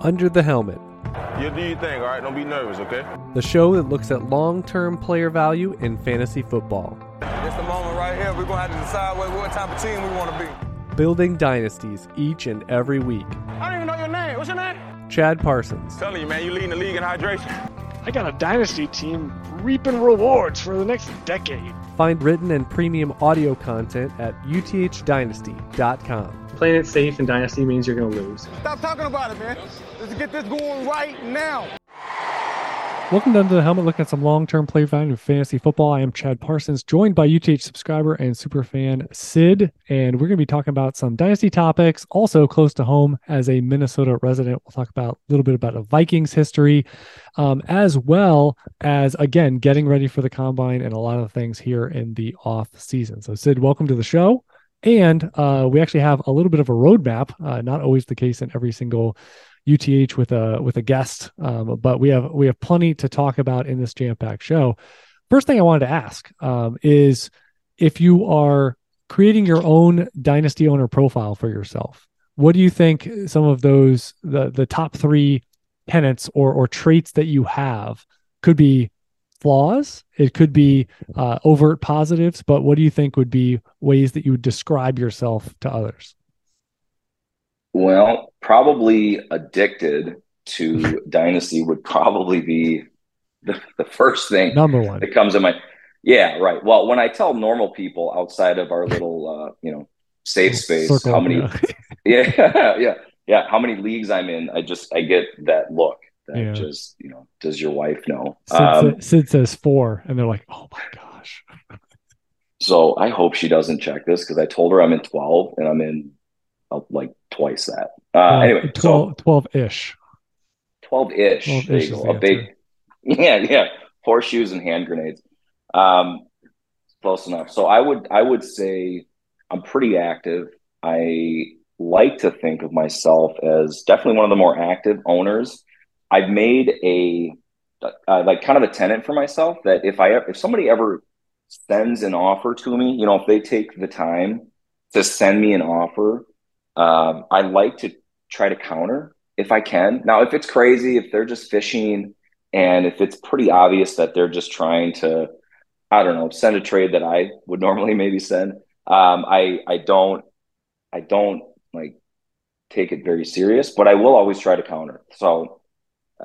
Under the Helmet. You'll do your thing, all right? Don't be nervous, okay? The show that looks at long-term player value in fantasy football. It's the moment right here. We're going to have to decide what type of team we want to be. Building dynasties each and every week. I don't even know your name. What's your name? Chad Parsons. I'm telling you, man, you're leading the league in hydration. I got a dynasty team reaping rewards for the next decade. Find written and premium audio content at UTHdynasty.com. Playing it safe in Dynasty means you're going to lose. Stop talking about it, man. Let's get this going right now. Welcome to Under the Helmet, looking at some long-term play value in fantasy football. I am Chad Parsons, joined by UTH subscriber and superfan Sid, and we're going to be talking about some dynasty topics, also close to home as a Minnesota resident. We'll talk about a little bit about a Vikings history, as well as, again, getting ready for the Combine and a lot of things here in the off season. So, Sid, welcome to the show. And we actually have a little bit of a roadmap, not always the case in every single UTH with a guest, but we have plenty to talk about in this jam-packed show. First thing I wanted to ask is if you are creating your own dynasty owner profile for yourself, what do you think some of those the top three tenets or traits that you have could be? Flaws, it could be overt positives, but what do you think would be ways that you would describe yourself to others? Well, probably addicted to dynasty would probably be the first thing, number one, that comes to mind. Yeah, right. Well, when I tell normal people outside of our little safe space, circle, how many how many leagues I'm in, I get that look. Yeah. Just, does your wife know? Sid says 4, and they're like, oh my gosh. So I hope she doesn't check this, because I told her I'm in 12, and I'm in like twice that. Anyway, 12-ish. 12-ish. 12-ish is a big, yeah. Horseshoes and hand grenades. Close enough. So I would say I'm pretty active. I like to think of myself as definitely one of the more active owners. I've made a tenet for myself that if somebody ever sends an offer to me, if they take the time to send me an offer, I like to try to counter if I can. Now, if it's crazy, if they're just fishing, and if it's pretty obvious that they're just trying to, I don't know, send a trade that I would normally maybe send, I don't like take it very serious, but I will always try to counter. So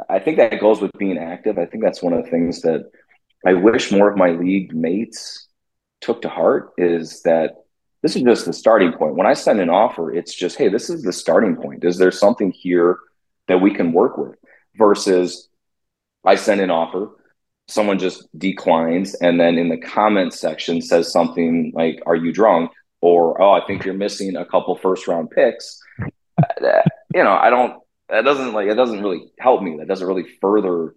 I think that goes with being active. I think that's one of the things that I wish more of my league mates took to heart, is that this is just the starting point. When I send an offer, it's just, hey, this is the starting point. Is there something here that we can work with? Versus I send an offer, someone just declines, and then in the comment section says something like, are you drunk? Or, oh, I think you're missing a couple first-round picks. I don't. It doesn't really help me. That doesn't really further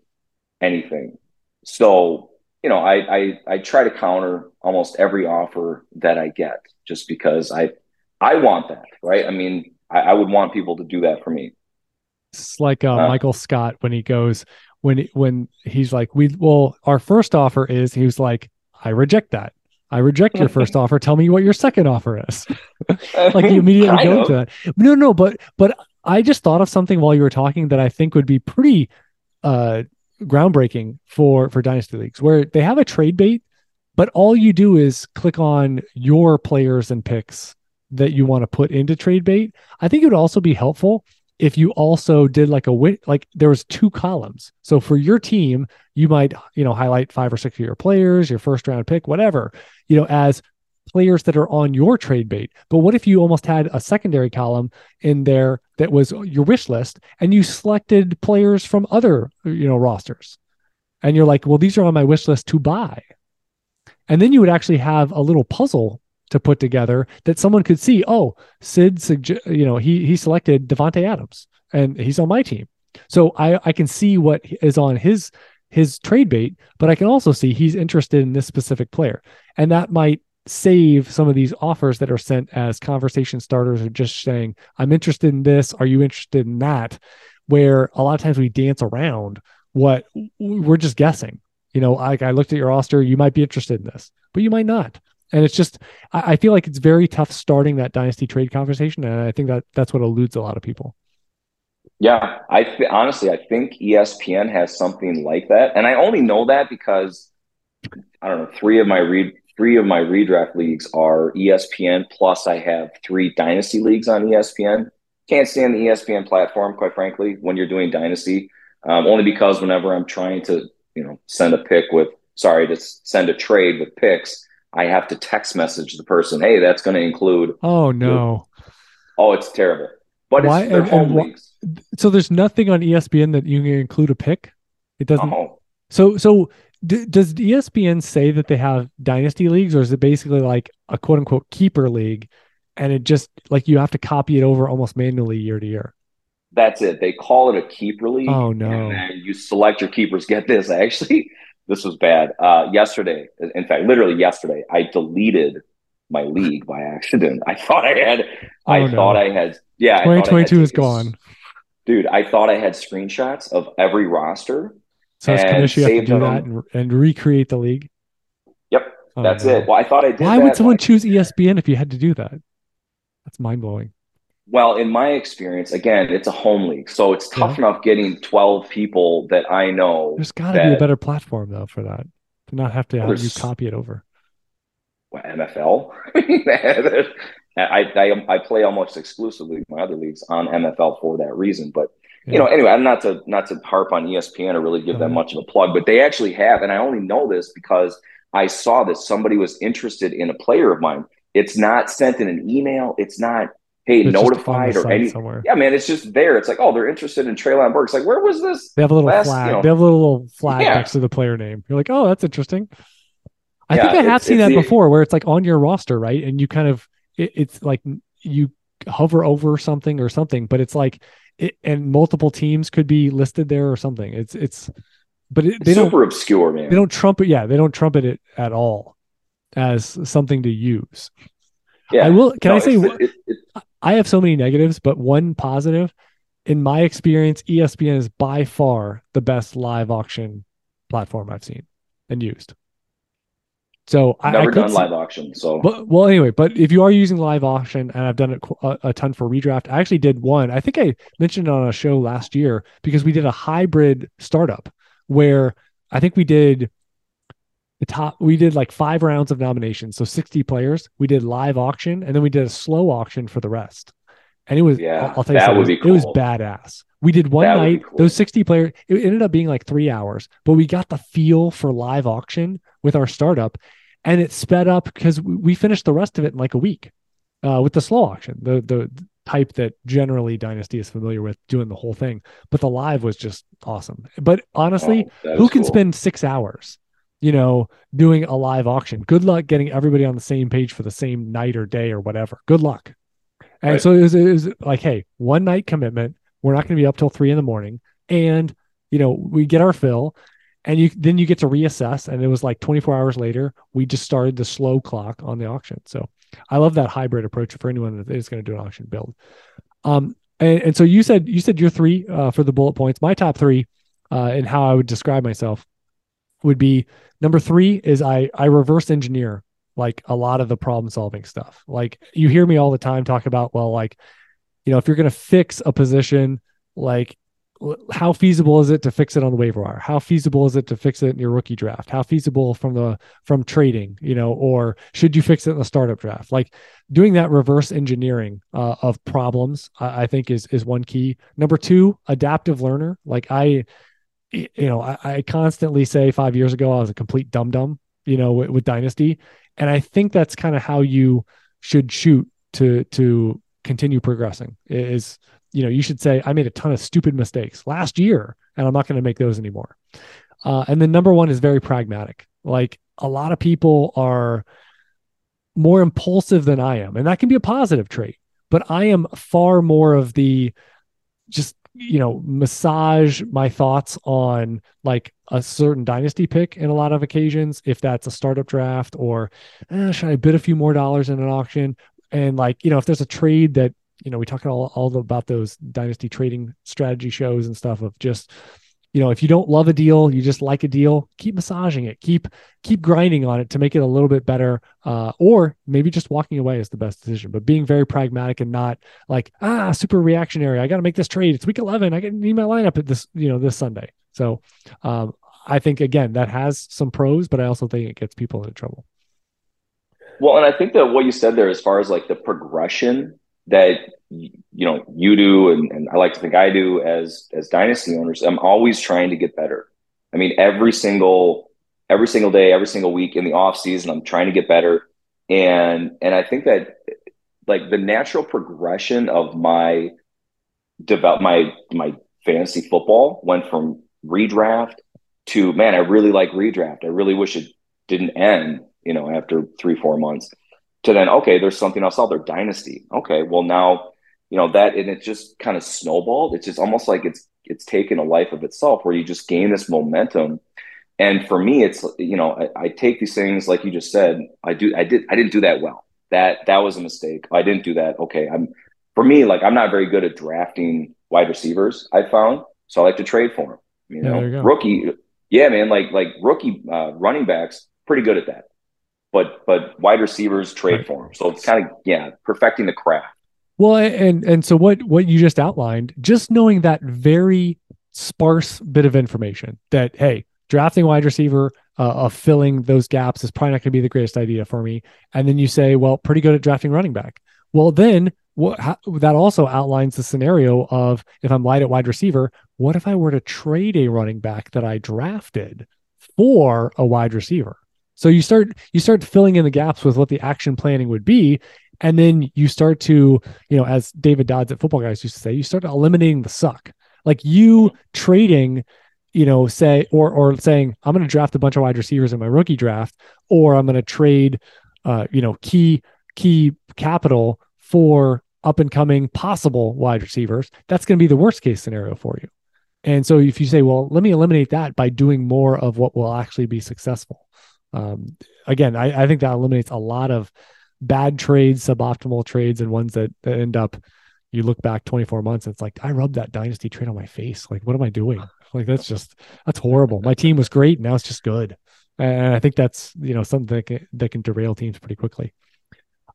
anything. So, I try to counter almost every offer that I get, just because I want that, right? I mean, I would want people to do that for me. It's like Michael Scott when he's like, our first offer is, he was like, I reject that. I reject your first offer. Tell me what your second offer is. Like you immediately go into that. No, but I just thought of something while you were talking that I think would be pretty groundbreaking for dynasty leagues, where they have a trade bait, but all you do is click on your players and picks that you want to put into trade bait. I think it would also be helpful if you also did like there was two columns. So for your team, you might, highlight 5 or 6 of your players, your first round pick, whatever, as players that are on your trade bait. But what if you almost had a secondary column in there that was your wish list, and you selected players from other, rosters, and you're like, well, these are on my wish list to buy. And then you would actually have a little puzzle to put together that someone could see, oh, Sid, he selected Devontae Adams, and he's on my team. So I can see what is on his trade bait, but I can also see he's interested in this specific player. And that might save some of these offers that are sent as conversation starters, or just saying, I'm interested in this. Are you interested in that? Where a lot of times we dance around what we're just guessing. I looked at your roster, you might be interested in this, but you might not. And it's just, I feel like it's very tough starting that dynasty trade conversation. And I think that's what eludes a lot of people. Yeah, honestly, I think ESPN has something like that. And I only know that because, I don't know, three of my redraft leagues are ESPN, plus I have three dynasty leagues on ESPN. Can't stand the ESPN platform, quite frankly, when you're doing dynasty, only because whenever I'm trying to, send a trade with picks, I have to text message the person, hey, that's going to include. Oh, no. Oh, it's terrible. But it's their home leagues. So there's nothing on ESPN that you can include a pick? It doesn't. Uh-oh. Does ESPN say that they have dynasty leagues, or is it basically like a quote unquote keeper league? And it just like you have to copy it over almost manually year to year. That's it. They call it a keeper league. Oh no! And then you select your keepers. Get this. Actually, this was bad. Yesterday, in fact, literally yesterday, I deleted my league by accident. I thought I had. Oh, I no. thought I had. Yeah. 2022 is gone. Dude, I thought I had screenshots of every roster. So it's kind of you have to do that and recreate the league. Yep, that's it. Well, I thought I did. Why would someone choose ESPN if you had to do that? That's mind blowing. Well, in my experience, again, it's a home league, so it's tough enough getting 12 people that I know. There's got to be a better platform though for that to not have to have you copy it over. Well, NFL. I play almost exclusively my other leagues on MFL for that reason, but. You know, anyway, I'm not to harp on ESPN or really give them much of a plug, but they actually have, and I only know this because I saw that somebody was interested in a player of mine. It's not sent in an email. It's not, hey, it's notified or anything. Somewhere. Yeah, man, it's just there. It's like, oh, they're interested in Treylon Burks. Like, where was this? They have a little flag. They have a little flag next to the player name. You're like, oh, that's interesting. I think I have seen that before, where it's like on your roster, right? And you kind of, it's like you hover over something or something, but it's like. And multiple teams could be listed there or something. It's obscure, man. They don't trumpet. Yeah, they don't trumpet it at all as something to use. Yeah, I will. I have so many negatives, but one positive. In my experience, ESPN is by far the best live auction platform I've seen and used. So I've never done live auction. So, but if you are using live auction, and I've done it a ton for redraft, I actually did one. I think I mentioned it on a show last year because we did a hybrid startup where I think we did like 5 rounds of nominations, so 60 players. We did live auction, and then we did a slow auction for the rest. And it was, I'll tell you something, cool. It was badass. We did one night, cool. Those 60 players, it ended up being like 3 hours, but we got the feel for live auction with our startup, and it sped up because we finished the rest of it in like a week with the slow auction, the type that generally Dynasty is familiar with doing the whole thing. But the live was just awesome. But honestly, who can spend 6 hours, doing a live auction? Good luck getting everybody on the same page for the same night or day or whatever. Good luck. And right. So it was like, hey, one night commitment. We're not going to be up till 3 a.m. And, we get our fill, and then you get to reassess. And it was like 24 hours later, we just started the slow clock on the auction. So I love that hybrid approach for anyone that is going to do an auction build. And so you said your three for the bullet points. My top three and how I would describe myself would be number 3 is I reverse engineer like a lot of the problem solving stuff. Like you hear me all the time talk about, well, like, if you're going to fix a position, like how feasible is it to fix it on the waiver wire? How feasible is it to fix it in your rookie draft? How feasible from trading, or should you fix it in the startup draft? Like doing that reverse engineering of problems, I think is one key. Number 2, adaptive learner. Like I constantly say 5 years ago, I was a complete dum-dum, with Dynasty. And I think that's kind of how you should shoot to continue progressing is, you should say, I made a ton of stupid mistakes last year and I'm not going to make those anymore. And then number 1 is very pragmatic. Like a lot of people are more impulsive than I am, and that can be a positive trait, but I am far more of the just, massage my thoughts on like a certain dynasty pick in a lot of occasions, if that's a startup draft or should I bid a few more dollars in an auction? And like, if there's a trade that, we talk all about those dynasty trading strategy shows and stuff of just, you know, if you don't love a deal, you just like a deal, keep massaging it, keep grinding on it to make it a little bit better. Or maybe just walking away is the best decision, but being very pragmatic and not like, super reactionary. I got to make this trade. It's week 11. I need my lineup at this, this Sunday. So I think, again, that has some pros, but I also think it gets people into trouble. Well, and I think that what you said there, as far as like the progression that, you do, and I like to think I do as dynasty owners, I'm always trying to get better. I mean, every single day, every single week in the off season, I'm trying to get better. And I think that like the natural progression of my fantasy football went from redraft to, man, I really like redraft. I really wish it didn't end, after 3-4 months, to then, okay, there's something else out there, dynasty. Okay. Well now, that, and it just kind of snowballed. It's just almost like it's taken a life of itself where you just gain this momentum. And for me, it's, I take these things, like you just said, I didn't do that well. That was a mistake. I didn't do that. Okay. I'm not very good at drafting wide receivers, I found. So I like to trade for them, rookie. Yeah, man. Like rookie running backs, pretty good at that. But wide receivers trade right for them. So it's kind of, perfecting the craft. Well, and so what you just outlined, just knowing that very sparse bit of information that, hey, drafting wide receiver, filling those gaps is probably not going to be the greatest idea for me. And then you say, well, pretty good at drafting running back. Well, then that also outlines the scenario of, if I'm light at wide receiver, what if I were to trade a running back that I drafted for a wide receiver? So you start filling in the gaps with what the action planning would be. And then you start to, as David Dodds at Football Guys used to say, you start eliminating the suck. Like you trading, say, or saying, I'm going to draft a bunch of wide receivers in my rookie draft, or I'm going to trade, key capital for up and coming possible wide receivers. That's going to be the worst case scenario for you. And so if you say, well, let me eliminate that by doing more of what will actually be successful. Again, I think that eliminates a lot of bad trades, suboptimal trades, and ones that end up, you look back 24 months, and it's like, I rubbed that dynasty trade on my face. Like, what am I doing? Like, that's horrible. My team was great. Now it's just good. And I think that's, something that can derail teams pretty quickly.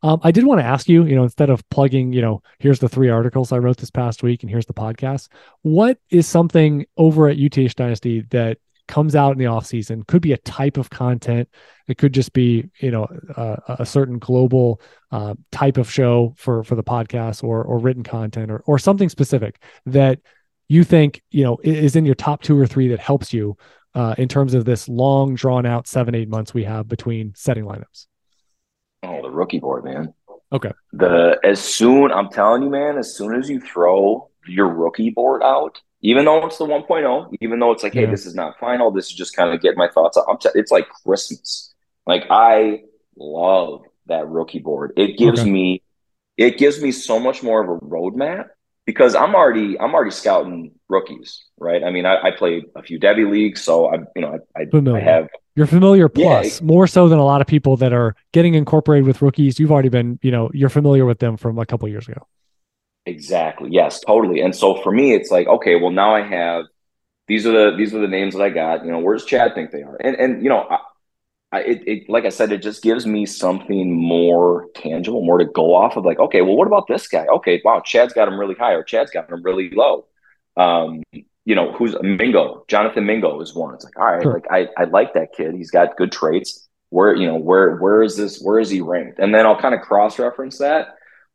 I did want to ask you, instead of plugging, here's the 3 articles I wrote this past week, and here's the podcast, what is something over at UTH Dynasty that comes out in the off season? Could be a type of content. It could just be, a certain global type of show for the podcast, or written content, or something specific that you think, is in your top 2 or 3 that helps you in terms of this long drawn out 7-8 months we have between setting lineups. Oh, the rookie board, man. Okay. As soon as you throw your rookie board out, even though it's the 1.0, even though it's like, hey, this is not final, this is just kind of get my thoughts out. It's like Christmas. Like, I love that rookie board. It gives me, so much more of a roadmap, because I'm already scouting rookies, right? I mean, I play a few Debbie leagues, so you're familiar, plus more so than a lot of people that are getting incorporated with rookies. You've already been, you're familiar with them from a couple years ago. Exactly. Yes, totally. And so for me, it's like, okay, well now I have, these are the names that I got, where does Chad think they are? And I like I said, it just gives me something more tangible, more to go off of, like, okay, well, what about this guy? Okay. Wow. Chad's got him really high, or Chad's got him really low. Who's Mingo? Jonathan Mingo is one. It's like, all right, sure. Like I like that kid. He's got good traits. Where is he ranked? And then I'll kind of cross-reference that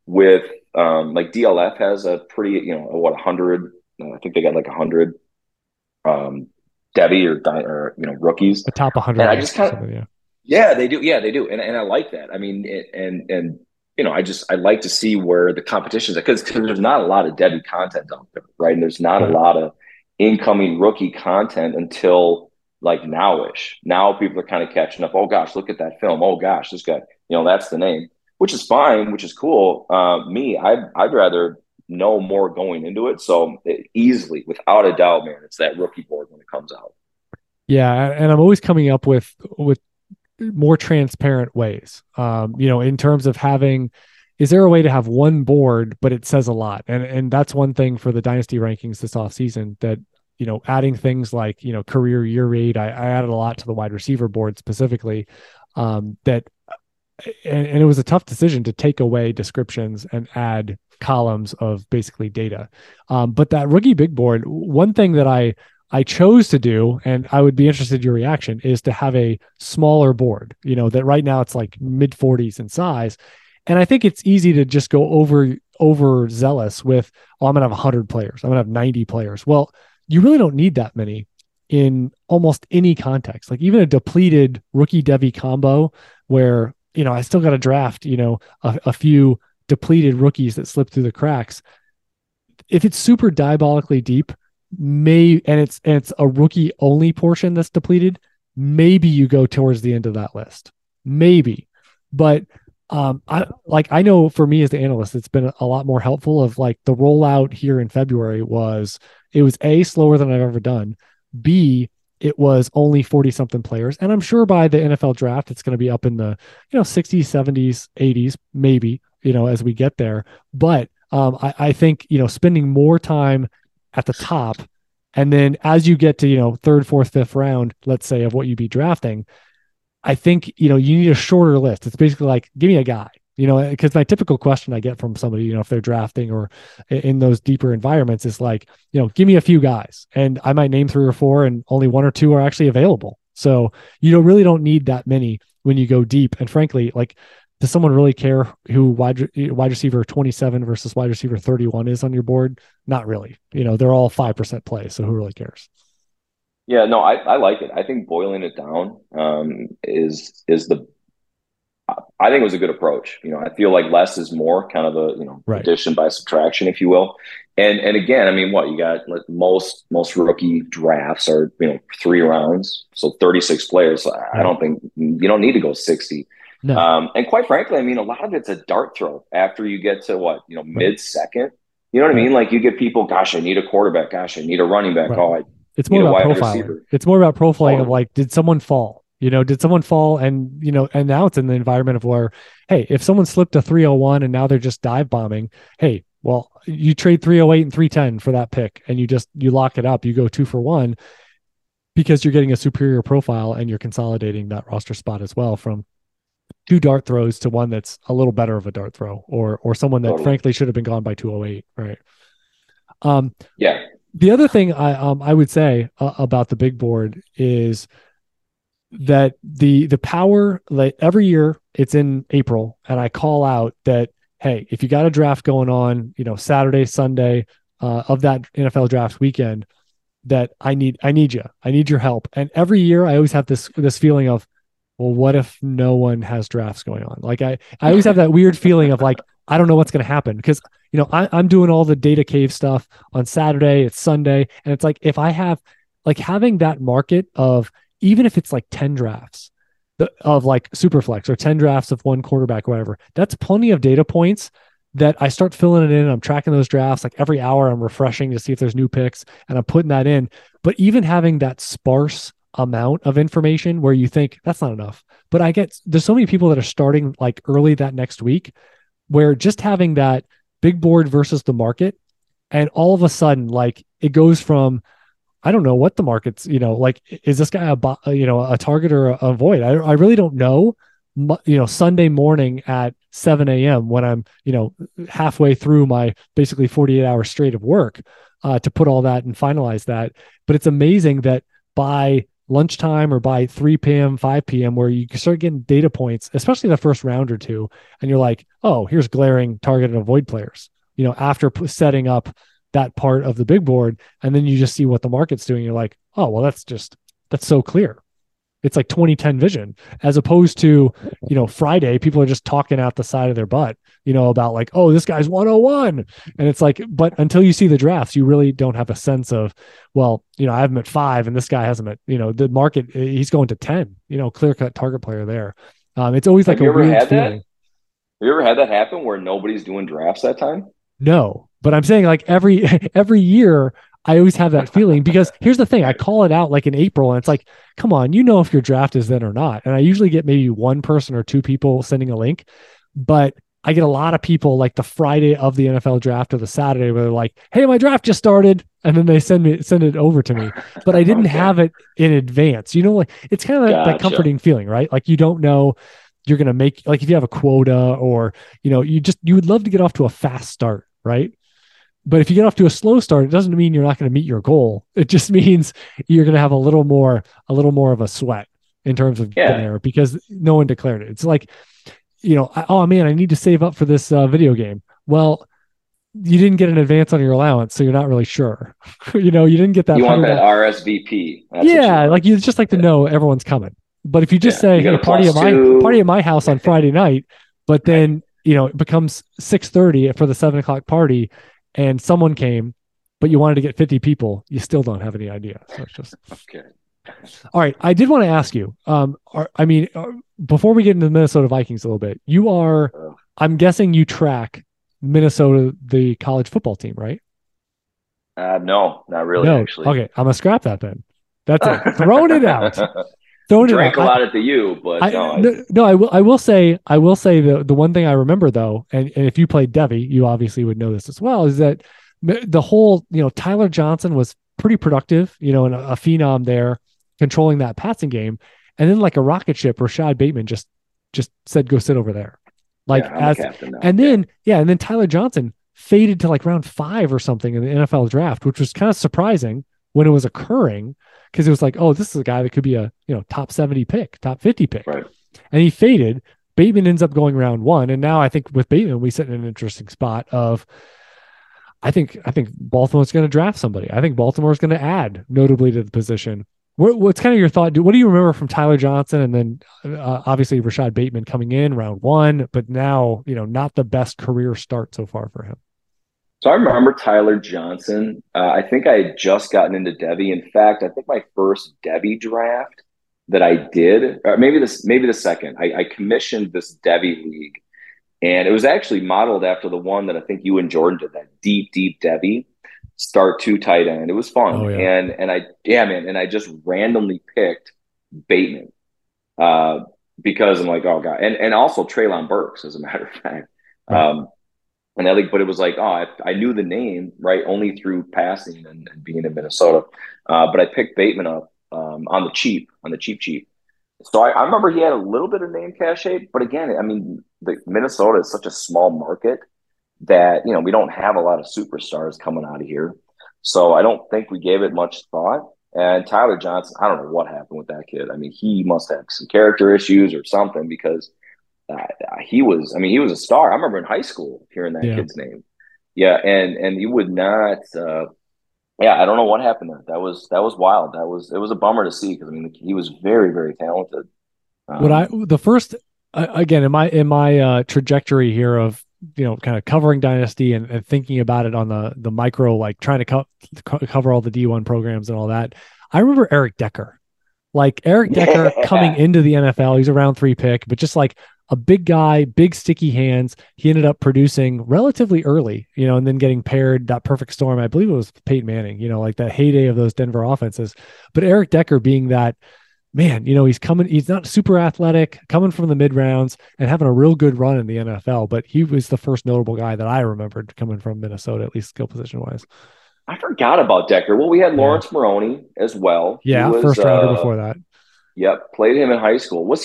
with, like DLF has a pretty, 100, I think they got like 100 Debbie or rookies. The top 100. And I just kind of, they do. Yeah, they do. And I like that. I mean, I like to see where the competition is, because there's not a lot of Debbie content out there, right? And there's not a lot of incoming rookie content until like now-ish. Now people are kind of catching up. Oh gosh, look at that film. Oh gosh, this guy, that's the name. Which is fine, which is cool. I'd rather know more going into it. So easily, without a doubt, man, it's that rookie board when it comes out. Yeah, and I'm always coming up with more transparent ways. In terms of having, is there a way to have one board, but it says a lot? And that's one thing for the dynasty rankings this offseason that you know, adding things like, you know, career year rate. I added a lot to the wide receiver board specifically, and it was a tough decision to take away descriptions and add columns of basically data. But that rookie big board, one thing that I chose to do, and I would be interested in your reaction, is to have a smaller board, you know, that right now it's like mid 40s in size. And I think it's easy to just go over zealous with, oh, I'm going to have 100 players. I'm going to have 90 players. Well, you really don't need that many in almost any context. Like even a depleted rookie Devy combo where, you know, I still got to draft, you know, a few depleted rookies that slip through the cracks. If it's super diabolically deep, and it's a rookie only portion that's depleted, maybe you go towards the end of that list. Maybe. But I know for me as the analyst, it's been a lot more helpful of like the rollout here in February was A, slower than I've ever done. B, it was only 40 something players. And I'm sure by the NFL draft, it's going to be up in the, you know, 60s, 70s, 80s, maybe, you know, as we get there. But I think, you know, spending more time at the top, and then as you get to, you know, third, fourth, fifth round, let's say, of what you'd be drafting, I think, you know, you need a shorter list. It's basically like, give me a guy, you know, because my typical question I get from somebody, you know, if they're drafting or in those deeper environments is like, you know, give me a few guys, and I might name 3 or 4 and only 1 or 2 are actually available. So you don't really need that many when you go deep. And frankly, like, does someone really care who wide receiver 27 versus wide receiver 31 is on your board? Not really. You know, they're all 5% plays, so who really cares? Yeah, no, I like it. I think boiling it down I think it was a good approach. You know, I feel like less is more, kind of a, you know, right, addition by subtraction, if you will. And again, I mean, what you got, like, most rookie drafts are, you know, 3 rounds, so 36 players. Right. I don't think you don't need to go 60. No. And quite frankly, I mean, a lot of it's a dart throw after you get to what, you know, right, mid-second. You know what I mean? Like you get people, gosh, I need a quarterback. Gosh, I need a running back. Right. Oh, it's more about profiling. It's more about profiling of like, did someone fall? You know, did someone fall? And, you know, and now it's in the environment of where, hey, if someone slipped a 301 and now they're just dive bombing, hey, well, you trade 308 and 310 for that pick and you lock it up. You go 2 for 1 because you're getting a superior profile and you're consolidating that roster spot as well from 2 dart throws to one that's a little better of a dart throw, or someone that frankly should have been gone by 208. Right. Yeah. The other thing I would say about the big board is that the power, like every year it's in April, and I call out that, hey, if you got a draft going on, you know, Saturday, Sunday of that NFL draft weekend, that I need your help. And every year I always have this feeling of, well, what if no one has drafts going on? Like I always have that weird feeling of like, I don't know what's going to happen because, you know, I'm doing all the data cave stuff on Saturday, it's Sunday. And it's like, if I have like having that market of, even if it's like 10 drafts of like Superflex or 10 drafts of one quarterback, or whatever, that's plenty of data points that I start filling it in. I'm tracking those drafts. Like every hour I'm refreshing to see if there's new picks and I'm putting that in. But even having that sparse amount of information where you think that's not enough, but there's so many people that are starting like early that next week where just having that big board versus the market, and all of a sudden, like it goes from, I don't know what the market's, you know, like, is this guy a, you know, a target or a void? I really don't know, you know, Sunday morning at 7 a.m. when I'm, you know, halfway through my basically 48 hours straight of work to put all that and finalize that. But it's amazing that by lunchtime or by 3 p.m., 5 p.m., where you start getting data points, especially the first round or two, and you're like, oh, here's glaring target and avoid players, you know, after setting up that part of the big board. And then you just see what the market's doing. You're like, oh, well, that's so clear. It's like 2010 vision, as opposed to, you know, Friday, people are just talking out the side of their butt, you know, about like, oh, this guy's 101. And it's like, but until you see the drafts, you really don't have a sense of, well, you know, I have him at 5 and this guy has him at, you know, the market, he's going to 10, you know, clear cut target player there. It's always like a weird feeling. Have you ever had that happen where nobody's doing drafts that time? No, but I'm saying like every year, I always have that feeling because here's the thing. I call it out like in April and it's like, come on, you know, if your draft is then or not. And I usually get maybe one person or 2 people sending a link, but I get a lot of people like the Friday of the NFL draft or the Saturday where they're like, hey, my draft just started. And then they send it over to me, but I didn't have it in advance. You know, like it's kind of that comforting feeling, right? Like you don't know you're going to make, like if you have a quota or, you know, you would love to get off to a fast start, right? But if you get off to a slow start, it doesn't mean you're not going to meet your goal. It just means you're going to have a little more of a sweat in terms of getting there because no one declared it. It's like, you know, oh man, I need to save up for this video game. Well, you didn't get an advance on your allowance, so you're not really sure. You know, you didn't get that. You want that RSVP. That's like you just like to know everyone's coming. But if you just say, you hey, party at my house on Friday night, but then, you know, it becomes 6:30 for the 7:00 party and someone came, but you wanted to get 50 people, you still don't have any idea. So it's just okay. All right. I did want to ask you, before we get into the Minnesota Vikings a little bit, I'm guessing you track Minnesota, the college football team, right? No, not really. No. Actually. Okay. I'm going to scrap that then. That's it. Throwing it out. Drank a lot at the U, but I will say the one thing I remember though, and if you played Devy, you obviously would know this as well, is that the whole, you know, Tyler Johnson was pretty productive, you know, and a phenom there controlling that passing game. And then like a rocket ship, Rashad Bateman just said, go sit over there. Like and then Tyler Johnson faded to like round 5 or something in the NFL draft, which was kind of surprising when it was occurring. Cause it was like, oh, this is a guy that could be a, you know, top 70 pick, top 50 pick. Right. And he faded. Bateman ends up going round 1. And now I think with Bateman, we sit in an interesting spot of, I think Baltimore's going to draft somebody. I think Baltimore's going to add notably to the position. What's kind of your thought? What do you remember from Tyler Johnson? And then obviously Rashad Bateman coming in round 1, but now, you know, not the best career start so far for him. So I remember Tyler Johnson. I think I had just gotten into Devy. In fact, I think my first Devy draft that I did, or maybe the second, I commissioned this Devy league. And it was actually modeled after the one that I think you and Jordan did, that deep Devy, start 2 tight end. It was fun. Oh, yeah. And I just randomly picked Bateman because I'm like, oh God. And also Treylon Burks, as a matter of fact. Right. And I think, but it was like, oh, I knew the name, right? Only through passing and being in Minnesota. But I picked Bateman up on the cheap. So I remember he had a little bit of name cachet, but again, I mean, Minnesota is such a small market that, you know, we don't have a lot of superstars coming out of here. So I don't think we gave it much thought. And Tyler Johnson, I don't know what happened with that kid. I mean, he must have some character issues or something because he was a star. I remember in high school hearing that kid's name. Yeah. And you would not, I don't know what happened there. That was wild. It was a bummer to see because I mean he was very very talented. In my trajectory here of, you know, kind of covering Dynasty and thinking about it on the micro, like trying to cover all the D1 programs and all that. I remember Eric Decker, coming into the NFL. He's a round 3 pick, but just like a big guy, big sticky hands. He ended up producing relatively early, you know, and then getting paired that perfect storm. I believe it was Peyton Manning, you know, like the heyday of those Denver offenses. But Eric Decker being that man, you know, he's not super athletic, coming from the mid rounds and having a real good run in the NFL. But he was the first notable guy that I remembered coming from Minnesota, at least skill position wise. I forgot about Decker. Well, we had Lawrence Maroney as well. Yeah. Was, first rounder before that. Yep. Played him in high school. Was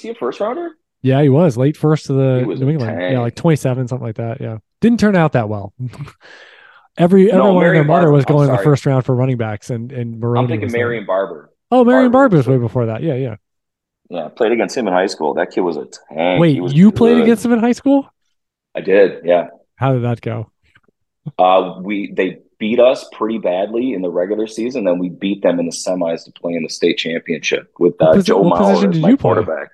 he a first rounder? Yeah, he was late first to the New England. Yeah, like 27, something like that. Yeah, didn't turn out that well. Everyone and their mother was going in the first round for running backs, and Maroney. I'm thinking Marion Barber. Oh, Marion Barber was way before that. Yeah. Yeah, played against him in high school. That kid was a tank. Wait, you played against him in high school? I did. Yeah. How did that go? They beat us pretty badly in the regular season. Then we beat them in the semis to play in the state championship with Joe Mauer as my quarterback.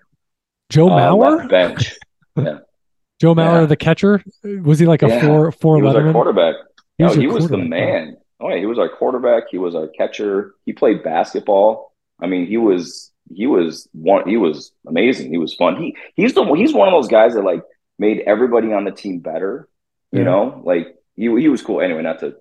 Joe Mauer? Bench. Yeah. Joe Mauer, the catcher? Was he like a four he was letterman? Our quarterback. He was the man. Oh, yeah, he was our quarterback. He was our catcher. He played basketball. I mean, he was amazing. He was fun. He's one of those guys that like made everybody on the team better. You know, like he was cool. Anyway, not to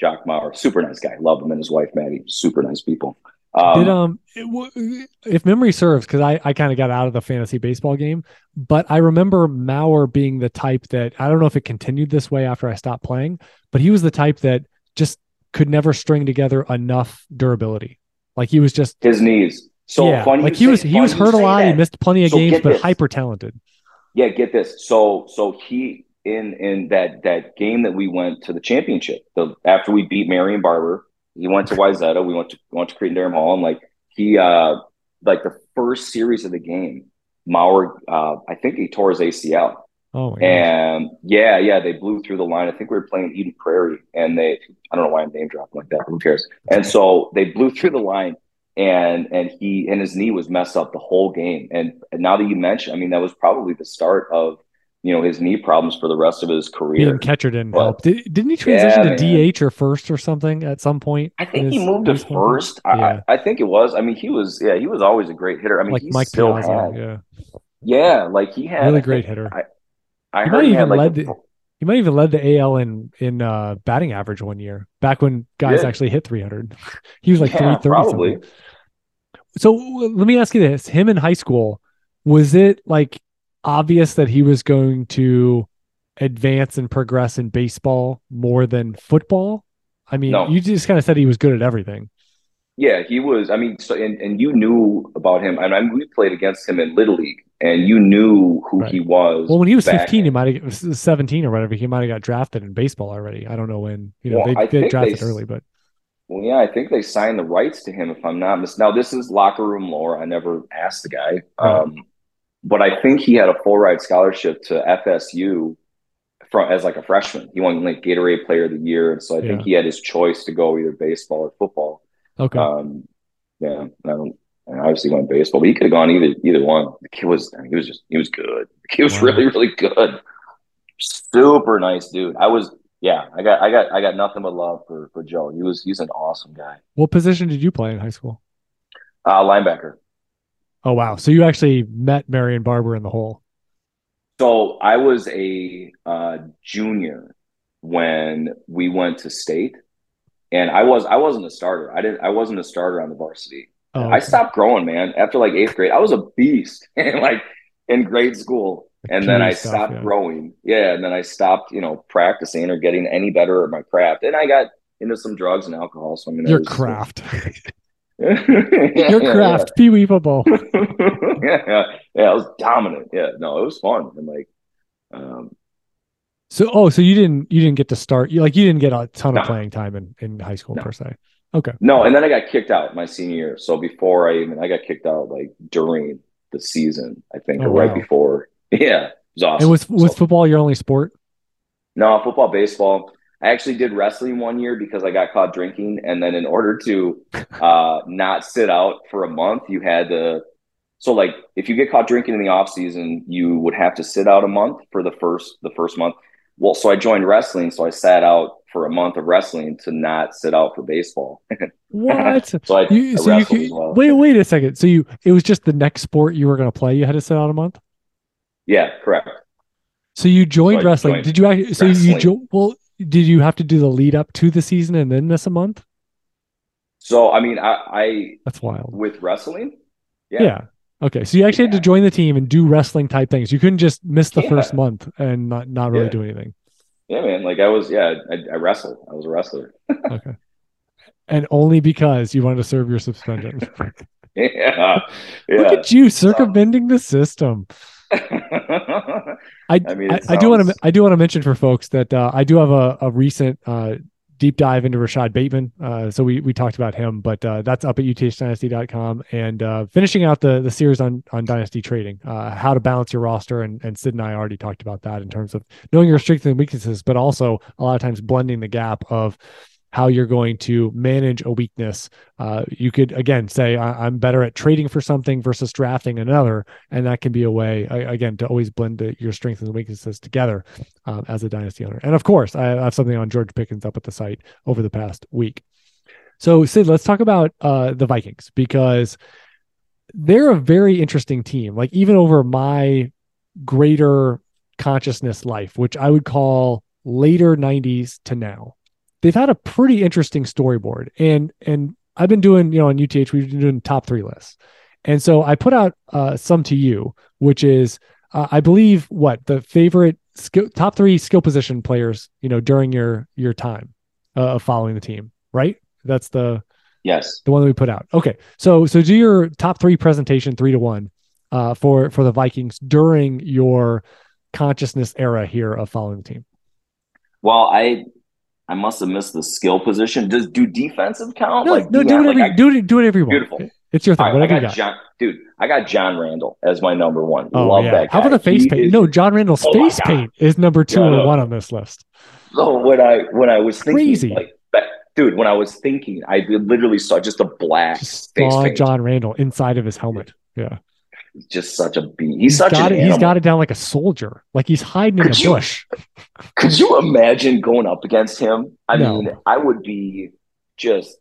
Jock Mauer, super nice guy. Love him and his wife Maddie. Super nice people. If memory serves, because I kind of got out of the fantasy baseball game, but I remember Mauer being the type that, I don't know if it continued this way after I stopped playing, but he was the type that just could never string together enough durability. Like he was just his knees. So yeah, funny. Like he was hurt a lot. He missed plenty of games, but hyper talented. Yeah, get this. So he in that game that we went to the championship, after we beat Marion Barber. He went to Wayzata. We went to Creed and Durham Hall, and he the first series of the game, Mauer, I think he tore his ACL. Oh, my and gosh. Yeah, they blew through the line. I think we were playing Eden Prairie, and I don't know why I'm name dropping like that. Who cares? And so they blew through the line, and his knee was messed up the whole game. And now that you mention, I mean, that was probably the start of, you know, his knee problems for the rest of his career. Yeah, catcher didn't help. Didn't he transition to DH or first or something at some point? I think he moved to first. Yeah. I think it was. I mean, he was always a great hitter. I mean, like he Mike still Piazza, had. Yeah, like he had really great hitter. I heard he might even led the AL in batting average one year back when guys actually hit 300. He was like 330 probably. Something. So let me ask you this: him in high school, was it like obvious that he was going to advance and progress in baseball more than football? I mean, no. You just kind of said he was good at everything. Yeah, he was. I mean, so, and you knew about him. And I mean, we played against him in Little League, and you knew who he was. Well, when he was 15, he might have 17 or whatever. He might have got drafted in baseball already. I don't know when. You know, they drafted early, but. Well, yeah, I think they signed the rights to him, if I'm not mistaken. Now, this is locker room lore. I never asked the guy. But I think he had a full ride scholarship to FSU as like a freshman. He won like Gatorade Player of the Year, and so I think he had his choice to go either baseball or football. Okay. I obviously went baseball, but he could have gone either one. The kid was good. He was really, really good. Super nice dude. I got nothing but love for Joe. He's an awesome guy. What position did you play in high school? Linebacker. Oh, wow. So you actually met Marion Barber in the hole. So I was a junior when we went to state, and I wasn't a starter. I wasn't a starter on the varsity. Oh, okay. I stopped growing, man. After like eighth grade, I was a beast in grade school. And then I stopped growing. Yeah. And then I stopped, you know, practicing or getting any better at my craft. And I got into some drugs and alcohol. So I mean, craft. Your craft, Pee Wee football. I was dominant. Yeah, no, it was fun. And like, so you didn't get to start. You didn't get a ton of playing time in high school per se. Okay, no, and then I got kicked out my senior year. So before I got kicked out like during the season, I think, right before. Yeah, it was awesome. And was football your only sport? No, football, baseball. I actually did wrestling one year because I got caught drinking. And then in order to not sit out for a month, you had to. So like if you get caught drinking in the off season, you would have to sit out a month for the first month. Well, so I joined wrestling. So I sat out for a month of wrestling to not sit out for baseball. What? I wrestled as well. Wait a second. So it was just the next sport you were going to play. You had to sit out a month. Yeah, correct. So you joined wrestling. Did you actually, did you have to do the lead up to the season and then miss a month? So, I mean, I that's wild with wrestling. Yeah. Okay. So you actually had to join the team and do wrestling type things. You couldn't just miss the first month and not really do anything. Yeah, man. Like I was, I wrestled. I was a wrestler. Okay. And only because you wanted to serve your suspension. Yeah. Look at you circumventing the system. I do want to mention for folks that I do have a recent deep dive into Rashad Bateman. So we talked about him, but that's up at UTHdynasty.com and finishing out the series on dynasty trading, how to balance your roster. And Sid and I already talked about that in terms of knowing your strengths and weaknesses, but also a lot of times blending the gap of how you're going to manage a weakness. You could, again, say, I'm better at trading for something versus drafting another. And that can be a way, again, to always blend your strengths and weaknesses together as a dynasty owner. And of course, I have something on George Pickens up at the site over the past week. So, Sid, let's talk about the Vikings, because they're a very interesting team. Like, even over my greater consciousness life, which I would call later 90s to now, they've had a pretty interesting storyboard, and I've been doing, you know, on UTH, we've been doing top three lists. And so I put out some to you, which is, I believe, what the favorite skill, top three skill position players, you know, during your time of following the team, right? That's the, yes, the one that we put out. Okay. So do your top three presentation 3-1 for the Vikings during your consciousness era here of following the team. Well, I must have missed the skill position. Do defensive count? Do whatever you want. Beautiful. It's your thing. Right, whatever you got. I got John Randle as my number one. Oh, love that guy. How about a face paint? No, John Randle's face paint is number 2 or 1 on this list. So when I was thinking, crazy. Like, dude, when I was thinking, I literally saw just a black face paint. John Randle inside of his helmet. Yeah. Just such a beast. He's got it down like a soldier. Like he's hiding in a bush. Could you imagine going up against him? I mean, I would be just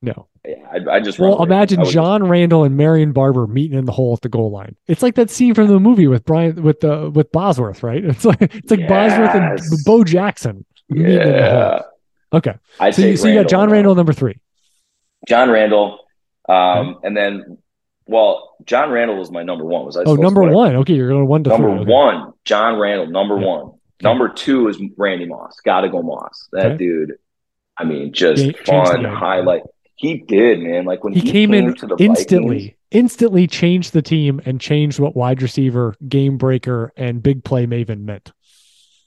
no. Imagine John Randle and Marion Barber meeting in the hole at the goal line. It's like that scene from the movie with with Bosworth, right? It's like yes. Bosworth and Bo Jackson. Yeah. Okay. So you got John Randle number 3. John Randle, okay. And then. Well, John Randle was my number one. Was number one? Okay, you're going 1 to 3. Number one, John Randle. Number one. Okay. Number 2 is Randy Moss. Got to go Moss. That dude. I mean, just fun highlight. He did, man. Like when he came in to the instantly changed the team and changed what wide receiver, game breaker, and big play maven meant.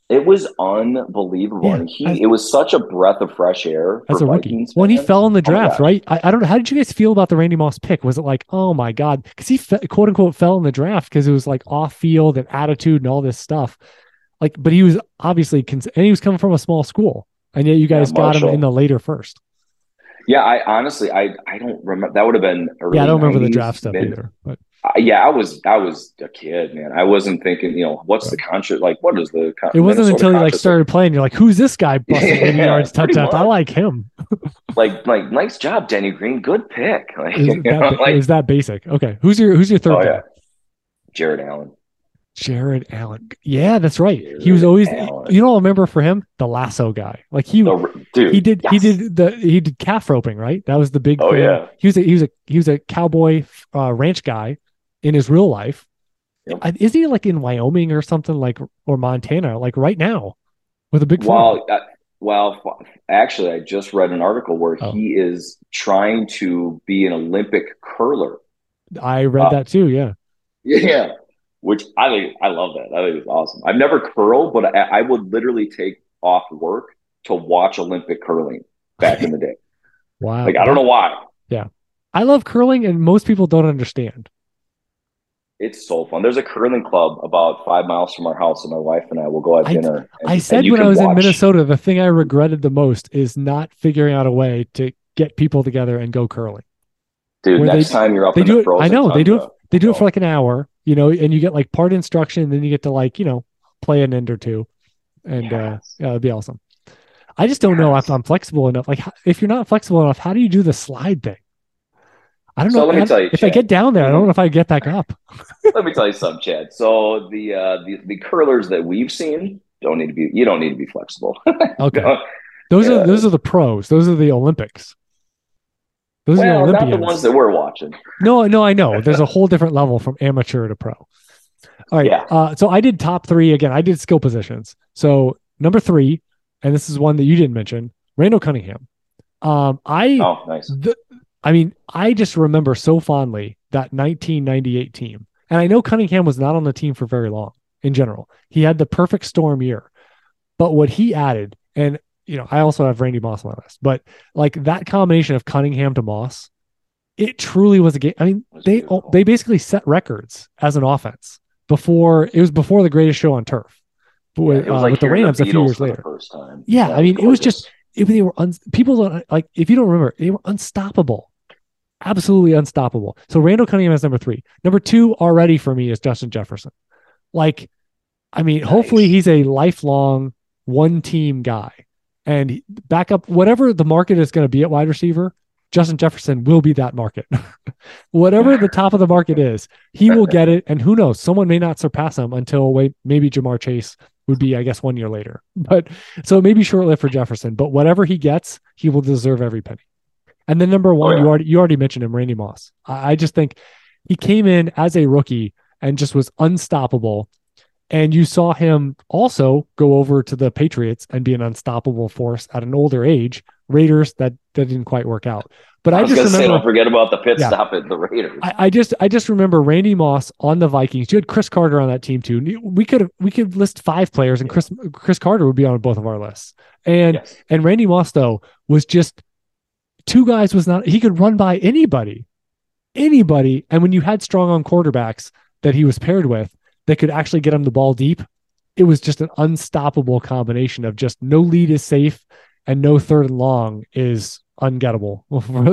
It was unbelievable. Yeah, and it was such a breath of fresh air for Vikings. When he fell in the draft, right? I don't know. How did you guys feel about the Randy Moss pick? Was it like, oh my God? Because he quote unquote fell in the draft because it was like off field and attitude and all this stuff. Like, but he was obviously, and he was coming from a small school, and yet you guys got him in the later first. Yeah, I honestly, I don't remember. That would have been early. Yeah, I don't remember the draft stuff either. But. Yeah, I was a kid, man. I wasn't thinking, you know, what's the contract? Like, what is the contract? It wasn't until you like started playing, you're like, who's this guy busting 80 yards touchdown? I like him. like nice job, Danny Green. Good pick. Like, is that basic? Okay. Who's your third guy? Yeah. Jared Allen. Yeah, that's right. He was always Allen. You know, I remember for him, the lasso guy. Like he did calf roping, right? That was the big thing. Yeah. He was a cowboy ranch guy. In his real life, yep. Is he like in Wyoming or something like, or Montana, like right now with a big farm? Well, actually, I just read an article where he is trying to be an Olympic curler. I read that too. Yeah. Yeah. Which I love that. I think it's awesome. I've never curled, but I would literally take off work to watch Olympic curling back in the day. Wow. Like, I don't know why. Yeah. I love curling and most people don't understand. It's so fun. There's a curling club about 5 miles from our house, and my wife and I will go have dinner. I said when I was in Minnesota, the thing I regretted the most is not figuring out a way to get people together and go curling. Dude, next time you're up in the frozen. I know they do it. They do it for like an hour, you know, and you get like part instruction, and then you get to like, you know, play an end or two, and it'd be awesome. I just don't know if I'm flexible enough. Like, if you're not flexible enough, how do you do the slide thing? I don't know. Let me tell you, Chad, if I get down there, I don't know if I get back up. Let me tell you something, Chad. So the curlers that we've seen don't need to be flexible. Okay. Those are the pros. Those are the Olympics. Those are the Olympians. Not the ones that we're watching. No, I know. There's a whole different level from amateur to pro. All right. Yeah. So I did top 3 again. I did skill positions. So number 3, and this is one that you didn't mention, Randall Cunningham. Nice. I just remember so fondly that 1998 team. And I know Cunningham was not on the team for very long in general. He had the perfect storm year. But what he added, and you know, I also have Randy Moss on my list, but like that combination of Cunningham to Moss, it truly was a game. I mean, they basically set records as an offense before the greatest show on turf. But with the Rams a few years later. First time. Yeah, that it was just they were people don't like if you don't remember, they were unstoppable. Absolutely unstoppable. So Randall Cunningham is number 3. Number 2 already for me is Justin Jefferson. Like, I mean, nice. Hopefully he's a lifelong one-team guy. And back up, whatever the market is going to be at wide receiver, Justin Jefferson will be that market. Whatever the top of the market is, he will get it. And who knows, someone may not surpass him until maybe Ja'Marr Chase would be, I guess, 1 year later. But so it may be short-lived for Jefferson. But whatever he gets, he will deserve every penny. And then number one, you already mentioned him, Randy Moss. I just think he came in as a rookie and just was unstoppable. And you saw him also go over to the Patriots and be an unstoppable force at an older age. Raiders, that didn't quite work out. But I was just remember, say, don't forget about the pit stop at the Raiders. I just remember Randy Moss on the Vikings. You had Cris Carter on that team too. We could list five players, and Cris Carter would be on both of our lists. And Randy Moss though was just two guys was not. He could run by anybody. And when you had strong on quarterbacks that he was paired with, that could actually get him the ball deep, it was just an unstoppable combination of just no lead is safe and no third and long is ungettable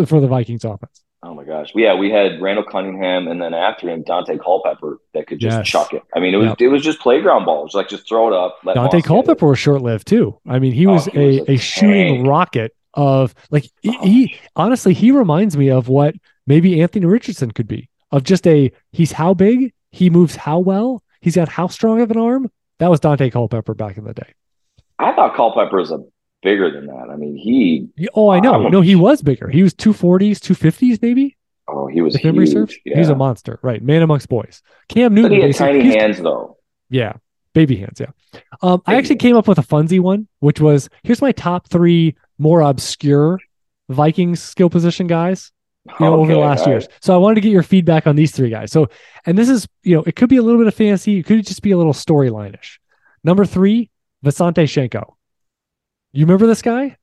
for the Vikings offense. Oh my gosh. Yeah. We had Randall Cunningham and then after him, Daunte Culpepper that could just chuck it. I mean, it was just playground balls, like just throw it up. Daunte Culpepper was short-lived too. I mean, he was a shooting rocket of like, he honestly, he reminds me of what maybe Anthony Richardson could be of just he's how big, he moves how well, he's got how strong of an arm. That was Daunte Culpepper back in the day. I thought Culpepper was bigger than that. I mean, I know. He was bigger. He was 240s, 250s maybe. Oh, he was huge. Yeah. He's a monster. Right. Man amongst boys. Cam Newton. But he had tiny hands though. Yeah. Baby hands. Yeah. I actually came up with a funsy one, which was, here's my top three more obscure Vikings skill position guys. Over the last years. So I wanted to get your feedback on these three guys. So, and this is, it could be a little bit of fantasy. It could just be a little storyline-ish. Number three, Vasante Shenko. You remember this guy?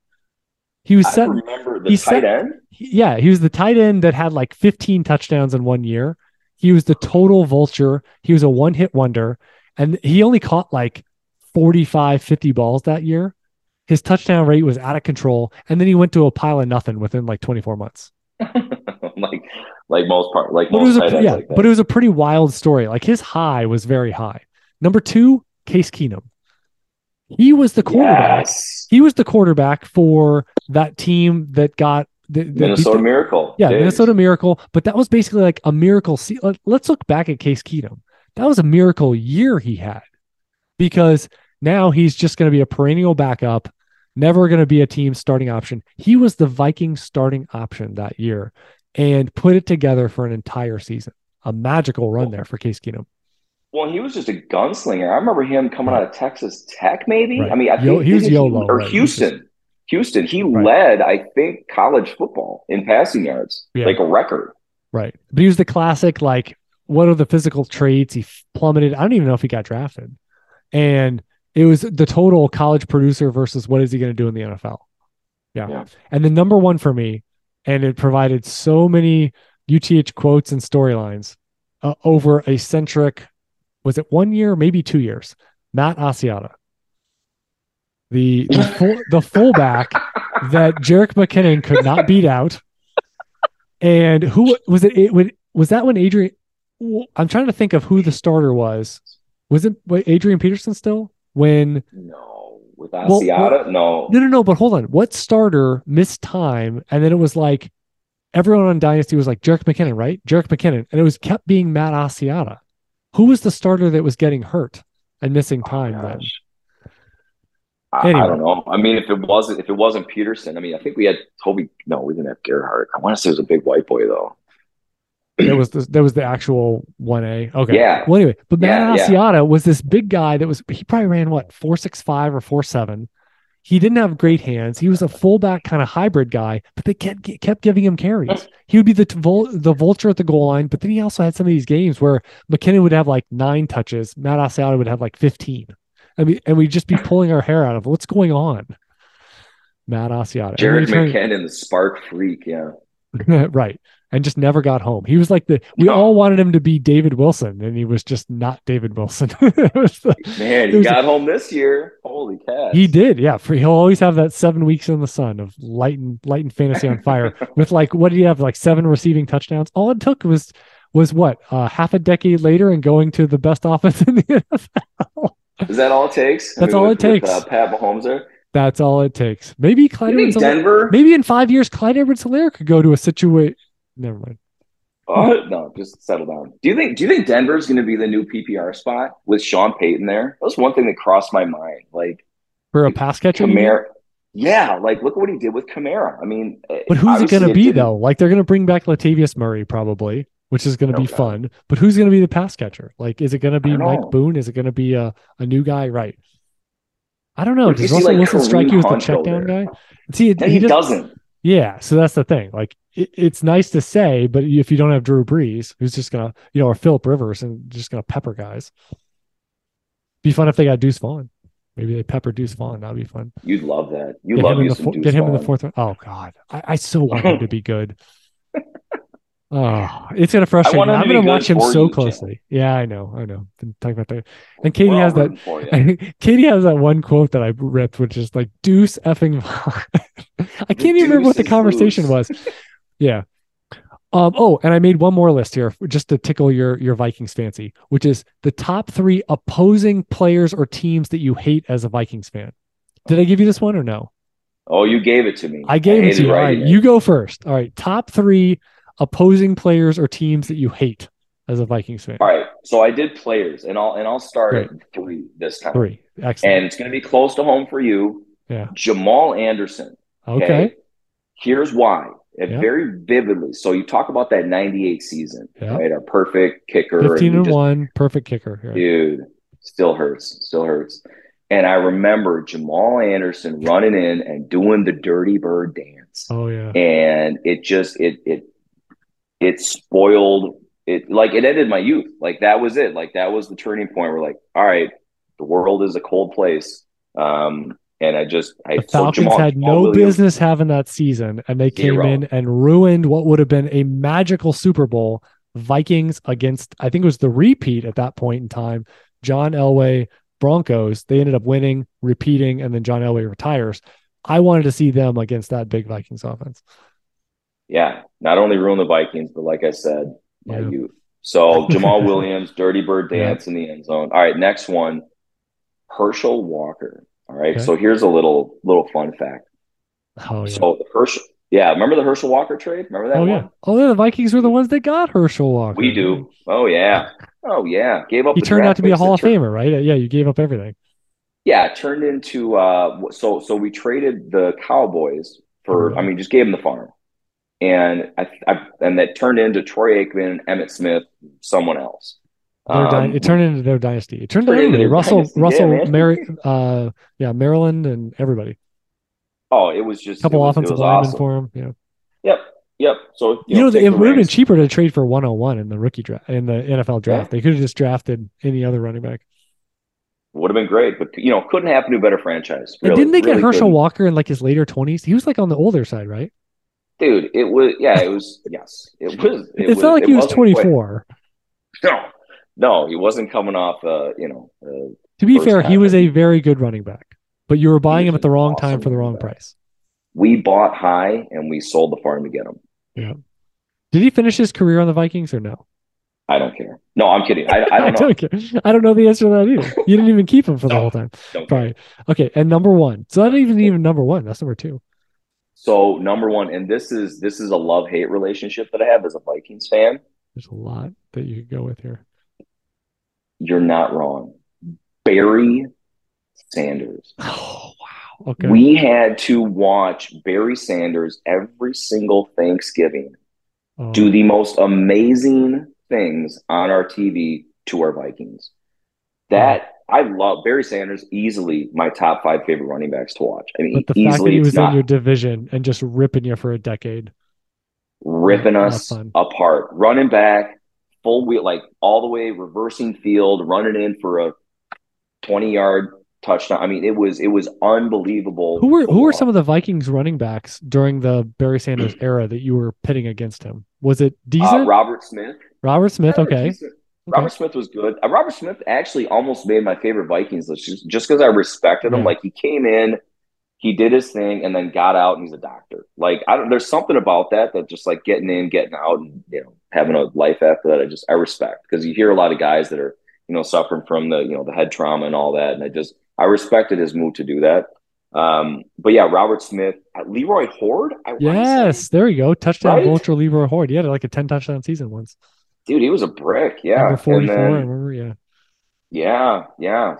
I remember the tight end. He was the tight end that had like 15 touchdowns in 1 year. He was the total vulture. He was a one-hit wonder. And he only caught like 45, 50 balls that year. His touchdown rate was out of control. And then he went to a pile of nothing within like 24 months. But it was a pretty wild story. Like his high was very high. Number two, Case Keenum. He was the quarterback. Yes. He was the quarterback for that team that got Minnesota Miracle. Yeah, Minnesota Miracle. But that was basically like a miracle. Let's look back at Case Keenum. That was a miracle year he had, because now he's just going to be a perennial backup. Never going to be a team starting option. He was the Vikings starting option that year and put it together for an entire season. A magical run there for Case Keenum. Well, he was just a gunslinger. I remember him coming out of Texas Tech, maybe. Right. I mean, I think he was YOLO. Or Houston. Houston. He led, I think, college football in passing yards. Yeah. Like a record. Right. But he was the classic, like, what are the physical traits? He plummeted. I don't even know if he got drafted. And it was the total college producer versus what is he going to do in the NFL? Yeah. And the number one for me, and it provided so many UTH quotes and storylines over a centric, was it 1 year, maybe 2 years, Matt Asiata. The fullback that Jerick McKinnon could not beat out. And who was it? Was that when Adrian, I'm trying to think of who the starter was. Was it Adrian Peterson still? But hold on. What starter missed time? And then it was like everyone on Dynasty was like Jerick McKinnon, right? Jerick McKinnon. And it was kept being Matt Asiata. Who was the starter that was getting hurt and missing time then? Anyway. I don't know. I mean, if it wasn't Peterson, I mean, I think we had Toby. No, we didn't have Gerhardt. I want to say it was a big white boy though. That was the actual 1A. Okay. Yeah. Well, anyway, but Matt Asiata was this big guy that was, he probably ran 4.65 or 4.7. He didn't have great hands. He was a fullback kind of hybrid guy, but they kept giving him carries. He would be the vulture at the goal line, but then he also had some of these games where McKinnon would have like 9 touches. Matt Asiata would have like 15. I mean, and we'd just be pulling our hair out of what's going on. Matt Asiata. Jared McKinnon, the spark freak. Yeah. Right. And just never got home. He was like all wanted him to be David Wilson, and he was just not David Wilson. He got home this year. Holy cow! He did, yeah. He'll always have that 7 weeks in the sun of lighting fantasy on fire with what did he have? 7 receiving touchdowns. All it took was what? Half a decade later and going to the best offense in the NFL. Is that all it takes? That's all it takes. Pat Mahomes there. That's all it takes. Maybe maybe in 5 years, Clyde Edwards-Helaire could go to a situation. Never mind. Oh no, just settle down. Do you think Denver's going to be the new PPR spot with Sean Payton there? That was one thing that crossed my mind. Like for a pass catcher, Yeah, like look at what he did with Kamara. I mean, but who's it going to be though? Like they're going to bring back Latavius Murray probably, which is going to be fun. But who's going to be the pass catcher? Like, is it going to be Mike Boone? Is it going to be a new guy? Right? I don't know. Does Russell Wilson strike you as the check down guy? See, he doesn't. Yeah, so that's the thing. Like, it's nice to say, but if you don't have Drew Brees, who's just going to, you know, or Phillip Rivers, and just going to pepper guys. Be fun if they got Deuce Vaughn. Maybe they pepper Deuce Vaughn. That'd be fun. You'd love that. You love you some Deuce Vaughn. Get him in the fourth round. Oh God, I so want him to be good. Oh, it's gonna frustrate me. I'm gonna watch him so closely. Yeah, I know. Been talking about that. And Katie has that. Katie has that one quote that I ripped, which is like Deuce effing Vaughn. I can't even remember what the conversation was. Yeah. Oh, and I made one more list here just to tickle your Vikings fancy, which is the top 3 opposing players or teams that you hate as a Vikings fan. Did I give you this one or no? Oh, you gave it to me. I gave it to you. All right, you go first. All right, top 3 opposing players or teams that you hate as a Vikings fan. All right, so I did players, and I'll start at 3 this time. 3, excellent. And it's going to be close to home for you. Yeah, Jamal Anderson. Okay. Here's why. Very vividly. So you talk about that 98 season, right? Our perfect kicker. 15-1, perfect kicker. Right? Dude, still hurts. And I remember Jamal Anderson running in and doing the dirty bird dance. Oh, yeah. And it just, it spoiled it. Like it ended my youth. Like that was it. Like that was the turning point where like, all right, the world is a cold place. And Falcons had no business having that season, and they came in and ruined what would have been a magical Super Bowl. Vikings against, I think it was the repeat at that point in time, John Elway Broncos. They ended up winning, repeating, and then John Elway retires. I wanted to see them against that big Vikings offense. Yeah, not only ruined the Vikings, but like I said, my youth. So Jamal Williams, dirty bird dance in the end zone. All right, next one, Herschel Walker. All right, so here's a little fun fact. Oh, yeah. So remember the Herschel Walker trade? Remember that? Oh, yeah. Oh, yeah, the Vikings were the ones that got Herschel Walker. We do. Oh yeah. Gave up. He turned out to be a Hall of Famer, right? Yeah, you gave up everything. Yeah, it turned into so we traded the Cowboys for. Right. I mean, just gave him the farm, and I that turned into Troy Aikman, Emmitt Smith, someone else. It turned into their dynasty. It turned into Russell, Maryland, and everybody. Oh, it was just a couple offensive linemen for him. Yeah. Yep. So it would have been cheaper to trade for 101 in the rookie draft in the NFL draft. Yeah. They could have just drafted any other running back. Would have been great, but couldn't happen to a better franchise. Really, and didn't they get Herschel Walker in like his later 20s? He was like on the older side, right? Dude, it was. Yeah, it was. Yes, it was. It's not like he was 24. No. No, he wasn't coming off, to be fair, he was a very good running back, but you were buying him at the wrong time for the wrong price. We bought high and we sold the farm to get him. Yeah. Did he finish his career on the Vikings or no? I don't care. No, I'm kidding. I don't know. I don't know the answer to that either. You didn't even keep him for the whole time. Right. Okay. And number 1. So that isn't even number 1. That's number 2. So number 1, and this is a love-hate relationship that I have as a Vikings fan. There's a lot that you could go with here. You're not wrong. Barry Sanders. Oh, wow. Okay. We had to watch Barry Sanders every single Thanksgiving do the most amazing things on our TV to our Vikings. I love Barry Sanders, easily my top 5 favorite running backs to watch. I mean, but the fact that he was in your division and just ripping you for a decade. Ripping us apart. Running back. Full wheel, like all the way reversing field, running in for a 20-yard touchdown. I mean, it was unbelievable. Who were some of the Vikings running backs during the Barry Sanders era that you were pitting against him? Was it decent? Robert Smith. Okay. Robert Smith was good. Robert Smith actually almost made my favorite Vikings list just because I respected him. Like he came in, he did his thing, and then got out, and he's a doctor. Like there's something about that just like getting in, getting out, and having a life after that, I respect, because you hear a lot of guys that are, suffering from the, the head trauma and all that. And I respected his move to do that. But yeah, Robert Smith, Leroy Horde. There you go. Touchdown vulture, Leroy Horde. He had like a 10 touchdown season once. Dude, he was a brick. Yeah. Number 44, I remember. Yeah. Yeah.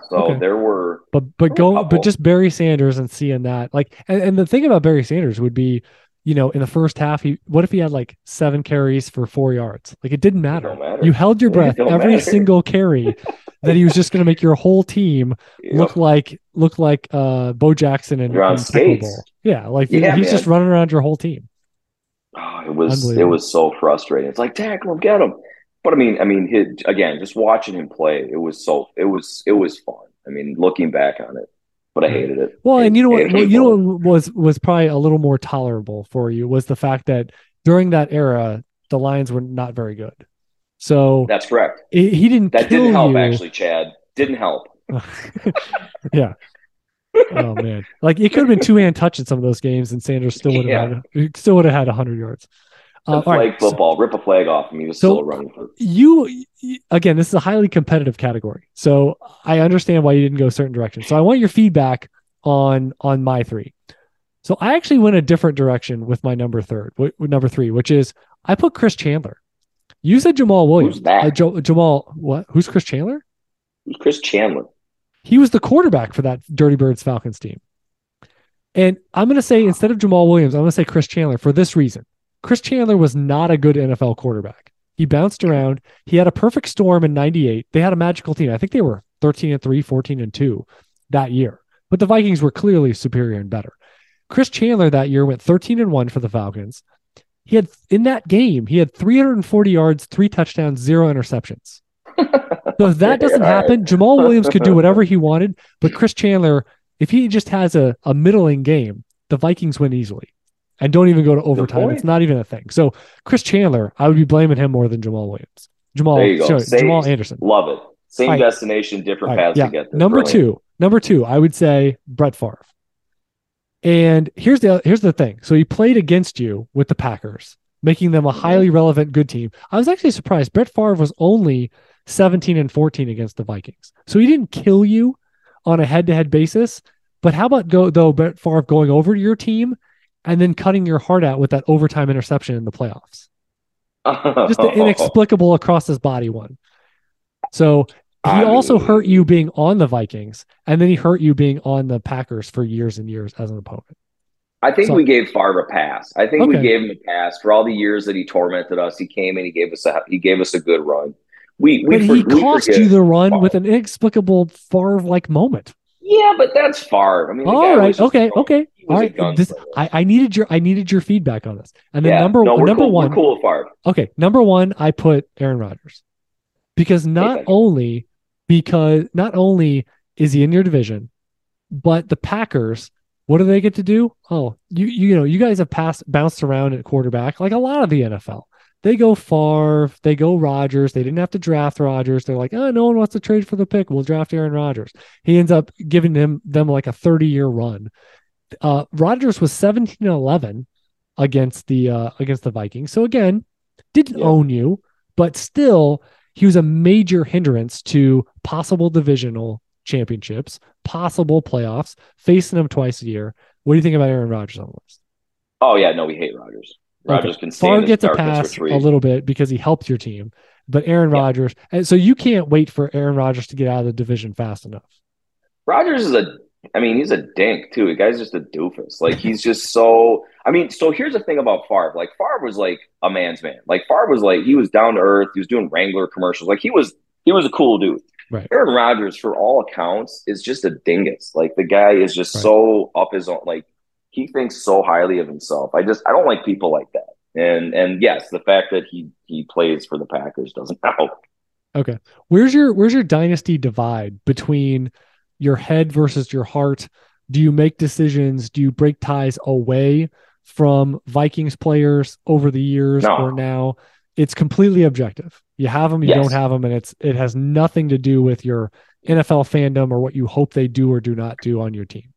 So okay. But just Barry Sanders and seeing that, like, and the thing about Barry Sanders would be, you know, in the first half, what if he had like 7 carries for 4 yards? Like, it didn't matter. You held your breath every single carry that he was just going to make your whole team look like Bo Jackson and Super Bowl. Yeah, like he's just running around your whole team. Oh, it was so frustrating. It's like, tackle him, get him. But I mean, again, just watching him play, it was fun. I mean, looking back on it. But I hated it. Well, and you know what was probably a little more tolerable for you was the fact that during that era, the Lions were not very good. So that's correct. He didn't. That didn't help, actually, Chad. Didn't help. Yeah. Oh man, like it could have been 2-hand touch in some of those games, and Sanders still would have had 100 yards. Rip a flag off him. He was still running for again, this is a highly competitive category. So I understand why you didn't go a certain direction. So I want your feedback on my 3. So I actually went a different direction with my number 3, which is I put Chris Chandler. You said Jamal Williams. Who's that? Jamal, what? Who's Chris Chandler? Who's Chris Chandler? He was the quarterback for that Dirty Birds Falcons team. And I'm going to say, instead of Jamal Williams, I'm going to say Chris Chandler for this reason. Chris Chandler was not a good NFL quarterback. He bounced around. He had a perfect storm in 98. They had a magical team. I think they were 13-3, 14-2 that year. But the Vikings were clearly superior and better. Chris Chandler that year went 13-1 for the Falcons. In that game, he had 340 yards, 3 touchdowns, 0 interceptions. So if that doesn't happen, Jamal Williams could do whatever he wanted. But Chris Chandler, if he just has a middling game, the Vikings win easily. And don't even go to overtime. It's not even a thing. So Chris Chandler, I would be blaming him more than Jamal Williams. Jamal Anderson. Love it. Same destination, different paths to get there. Number two, I would say Brett Favre. And here's the thing. So he played against you with the Packers, making them a highly relevant good team. I was actually surprised. Brett Favre was only 17-14 against the Vikings. So he didn't kill you on a head-to-head basis. But how about Brett Favre going over to your team and then cutting your heart out with that overtime interception in the playoffs? Just the inexplicable across his body one. So he also hurt you being on the Vikings, and then he hurt you being on the Packers for years and years as an opponent. I think we gave Favre a pass. I think we gave him a pass for all the years that he tormented us. He came and he gave us a good run. But he cost you the run Favre with an inexplicable Favre-like moment. Yeah, but that's Favre. I mean, all right. Okay. All right. I needed your feedback on this. And then number one. We're cool with Favre. Okay. Number one, I put Aaron Rodgers. Because not only is he in your division, but the Packers, what do they get to do? Oh, you know, you guys have bounced around at quarterback like a lot of the NFL. They go Favre, they go Rodgers. They didn't have to draft Rodgers. They're like, oh, no one wants to trade for the pick. We'll draft Aaron Rodgers. He ends up giving them like a 30-year run. Rodgers was 17-11 against the Vikings. So again, didn't own you, but still, he was a major hindrance to possible divisional championships, possible playoffs, facing them twice a year. What do you think about Aaron Rodgers on the list? Oh yeah, no, we hate Rodgers. Rodgers can Favre gets a pass a little bit because he helped your team, but Aaron Rodgers. And so you can't wait for Aaron Rodgers to get out of the division fast enough. Rodgers he's a dink too. The guy's just a doofus. Like he's just so. I mean, so here's the thing about Favre. Like Favre was like a man's man. Like Favre was like he was down to earth. He was doing Wrangler commercials. Like he was a cool dude. Right. Aaron Rodgers, for all accounts, is just a dingus. Like the guy is just so up his own. Like. He thinks so highly of himself. I don't like people like that. And yes, the fact that he plays for the Packers doesn't help. Okay. Where's your dynasty divide between your head versus your heart? Do you make decisions? Do you break ties away from Vikings players over the years or now? It's completely objective. You have them, you don't have them, and it has nothing to do with your NFL fandom or what you hope they do or do not do on your team.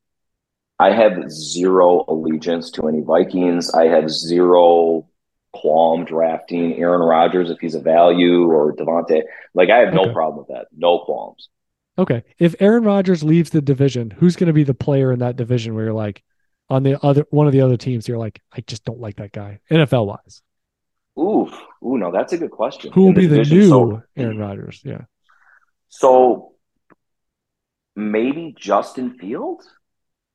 I have zero allegiance to any Vikings. I have zero qualm drafting Aaron Rodgers if he's a value or Devontae. Like I have no problem with that. No qualms. Okay. If Aaron Rodgers leaves the division, who's going to be the player in that division where you're like on the other one of the other teams, you're like, I just don't like that guy NFL wise. Ooh, no, that's a good question. Who will be the new Aaron Rodgers? Yeah. So maybe Justin Fields.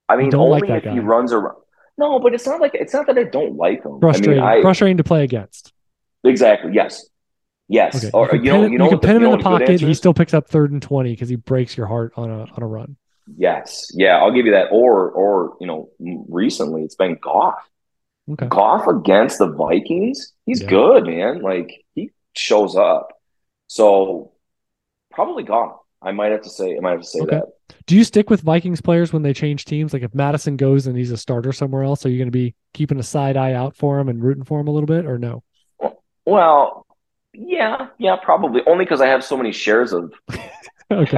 I mean, only if he runs around. No, but it's not like it's not that I don't like him. Frustrating, frustrating to play against. Exactly. Yes. Yes. Okay. Or you know, you can pin him in the pocket. He still picks up 3rd and 20 because he breaks your heart on a run. Yes. Yeah, I'll give you that. Or you know, recently it's been Goff. Okay. Goff against the Vikings. He's good, man. Like he shows up. So probably Goff. I might have to say okay. That. Do you stick with Vikings players when they change teams? Like if Madison goes and he's a starter somewhere else, are you going to be keeping a side eye out for him and rooting for him a little bit or no? Well, yeah, probably. Only because I have so many shares of of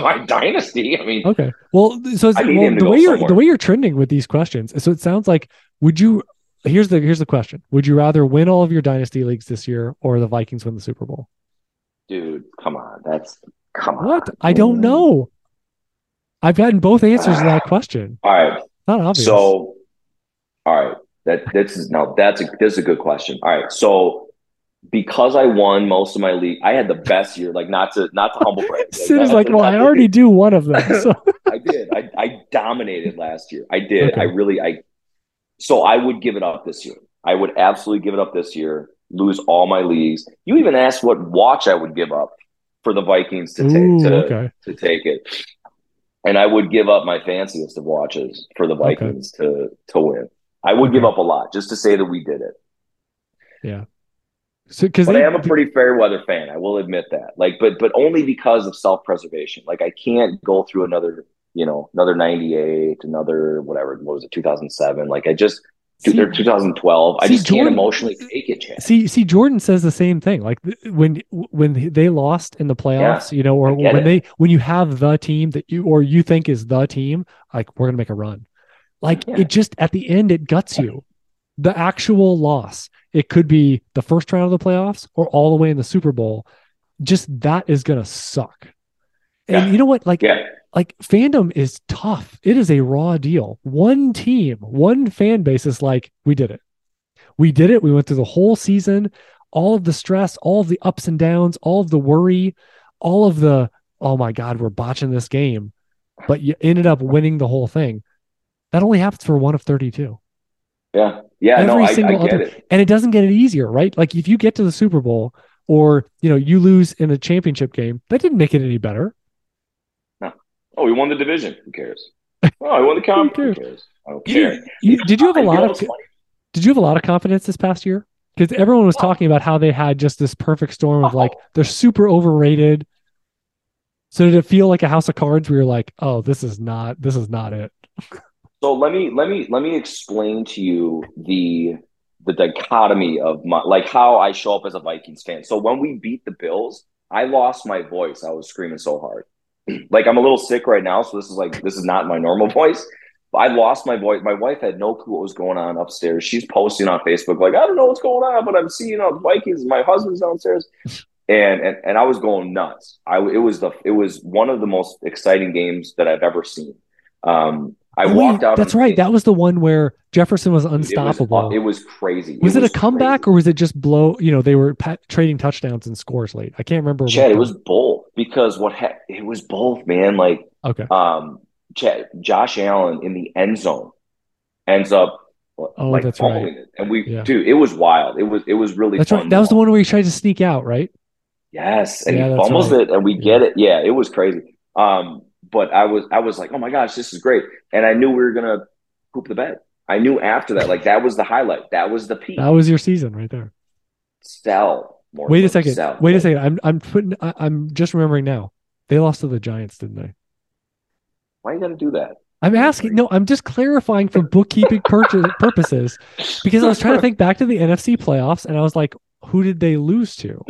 my dynasty. I mean, okay. Well, so the way you're trending with these questions, so it sounds like here's the question: would you rather win all of your dynasty leagues this year or the Vikings win the Super Bowl? Dude, come on, what? I don't know. I've gotten both answers to that question. All right. Not obvious. So, all right. This is a good question. All right. So, because I won most of my league, I had the best year. Like not to humble brag. Sid is like, I already do one of them. So. I did. I dominated last year. I did. Okay. So I would give it up this year. I would absolutely give it up this year. Lose all my leagues. You even asked what watch I would give up for the Vikings to take it. And I would give up my fanciest of watches for the Vikings to win. I would give up a lot just to say that we did it. Yeah. So, but I am a pretty fair weather fan. I will admit that. Like, but only because of self-preservation. Like I can't go through another 98, another whatever, what was it, 2007. Like I just, they're 2012. I just can't emotionally take it, Chad. See, Jordan says the same thing. Like when they lost in the playoffs, you know, or when you have the team that you think is the team, like we're gonna make a run. Like it just at the end it guts you. The actual loss. It could be the first round of the playoffs or all the way in the Super Bowl. Just that is gonna suck. And you know what? Like. Yeah. Like fandom is tough. It is a raw deal. One team, one fan base is like, we did it. We did it. We went through the whole season, all of the stress, all of the ups and downs, all of the worry, all of the, oh my God, we're botching this game. But you ended up winning the whole thing. That only happens for one of 32. Yeah. Yeah. Every single other. And it doesn't get any easier, right? Like if you get to the Super Bowl or, you know, you lose in a championship game, that didn't make it any better. Oh, he won the division. Who cares? Oh, he won the conference. Who cares? I don't care. Did you have a lot of confidence this past year? Because everyone was talking about how they had just this perfect storm of like they're super overrated. So did it feel like a house of cards where you're like, oh, this is not it? So let me explain to you the dichotomy of my like how I show up as a Vikings fan. So when we beat the Bills, I lost my voice. I was screaming so hard. Like I'm a little sick right now, so this is not my normal voice. I lost my voice. My wife had no clue what was going on upstairs. She's posting on Facebook like, I don't know what's going on, but I'm seeing all the Vikings and my husband's downstairs, and I was going nuts. It was one of the most exciting games that I've ever seen. Walked out. That's right. That was the one where Jefferson was unstoppable. It was crazy. Was it a comeback or was it just blow? You know, they were trading touchdowns and scores late. I can't remember. Chad, it was both because it was both, man. Like, Josh Allen in the end zone ends up. Oh, like, that's right. It. And dude, it was wild. It was really. That's fun. Right. That was the one where he tried to sneak out, right? Yes, and he fumbles it, and we get it. Yeah, it was crazy. But I was like, oh my gosh, this is great. And I knew we were going to poop the bed. I knew after that, like that was the highlight. That was the peak. That was your season right there. Wait a second. I'm just remembering now. They lost to the Giants, didn't they? Why you got to do that? I'm asking. No, I'm just clarifying for bookkeeping purposes because I was trying to think back to the NFC playoffs and I was like, who did they lose to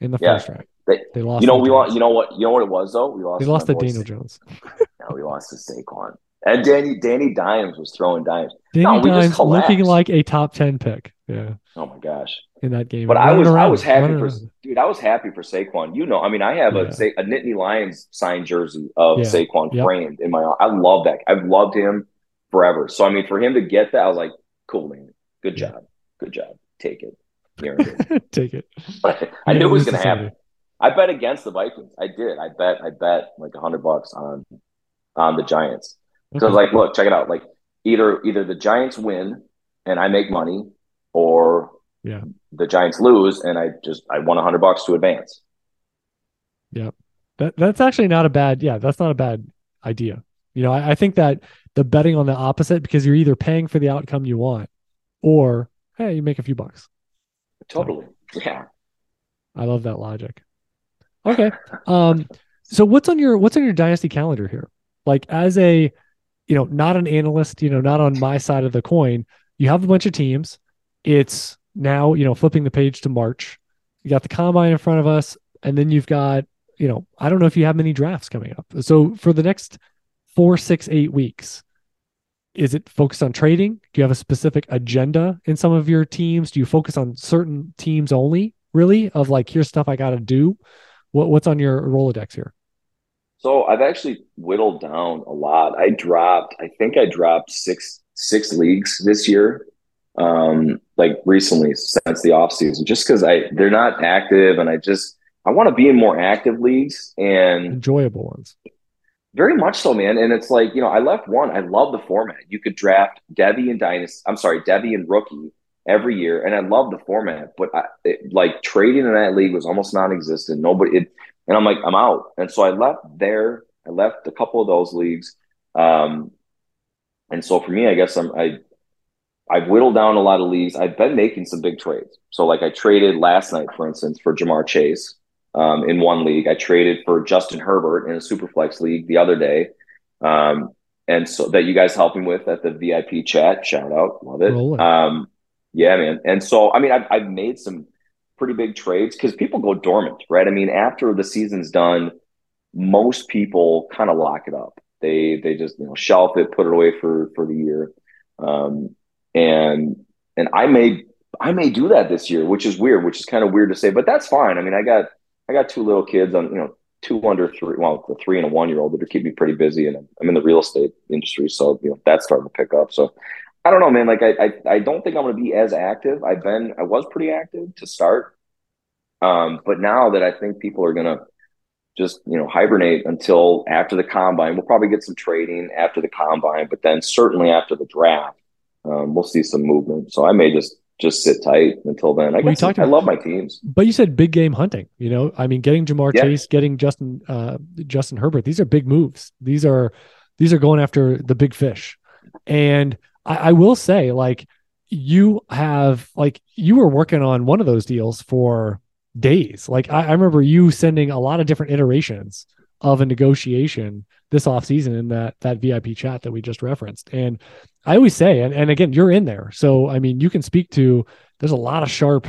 in the first round? They lost. You know what it was though. We lost to Daniel Jones. No, we lost to Saquon. And Danny Dimes was throwing dimes. Danny Dimes looking like a top 10 pick. Yeah. Oh my gosh. In that game. But I was happy for Saquon. You know, I mean, I have a Nittany Lions signed jersey of Saquon framed in my. I love that. I've loved him forever. So I mean, for him to get that, I was like, cool, man. Good job. Take it. Take it. I knew it was going to happen. I bet against the Vikings. I did. I bet like $100 on on the Giants. So I was like, look, check it out. Like either the Giants win and I make money, or the Giants lose and I won $100 to advance. Yeah. That's actually not a bad, that's not a bad idea. You know, I think that the betting on the opposite, because you're either paying for the outcome you want or, hey, you make a few bucks. Totally. So, yeah. I love that logic. Okay. So what's on your dynasty calendar here? Like as a, not an analyst, not on my side of the coin, you have a bunch of teams. It's now, flipping the page to March. You got the combine in front of us, and then you've got, I don't know if you have many drafts coming up. So for the next 4, 6, 8 weeks, is it focused on trading? Do you have a specific agenda in some of your teams? Do you focus on certain teams only, really, of like, here's stuff I got to do? What's on your Rolodex here? So I've actually whittled down a lot. I think I dropped six leagues this year, like recently since the off season, just because they're not active, and I want to be in more active leagues and enjoyable ones. Very much so, man. And it's like, I left one. I love the format. You could draft Devy and Rookie every year, and I love the format. But trading in that league was almost non-existent. And I'm like, I'm out. And so I left there. I left a couple of those leagues. And so for me, I guess I've whittled down a lot of leagues. I've been making some big trades. So like I traded last night, for instance, for Ja'Marr Chase in one league. I traded for Justin Herbert in a Superflex league the other day. And so that you guys helped me with at the VIP chat. Shout out. Love it. Yeah, man. And so, I've made some pretty big trades because people go dormant, right? After the season's done, most people kind of lock it up. They just, shelf it, put it away for the year. And I may do that this year, which is weird, which is kind of weird to say, but that's fine. I got two little kids on, 2 under 3, well, the 3 and a 1-year-old that are keeping me pretty busy, and I'm in the real estate industry, so that's starting to pick up. So I don't know, man. Like I don't think I'm going to be as active. I was pretty active to start, but now that I think people are going to just hibernate until after the combine, we'll probably get some trading after the combine, but then certainly after the draft. We'll see some movement. So I may just sit tight until then. I love my teams. But you said big game hunting, getting Ja'Marr Chase, getting Justin Herbert. These are big moves. These are going after the big fish. And I will say, you were working on one of those deals for days. Like I remember you sending a lot of different iterations of a negotiation this offseason in that VIP chat that we just referenced. And I always say, and again, you're in there. So, you can speak to, there's a lot of sharp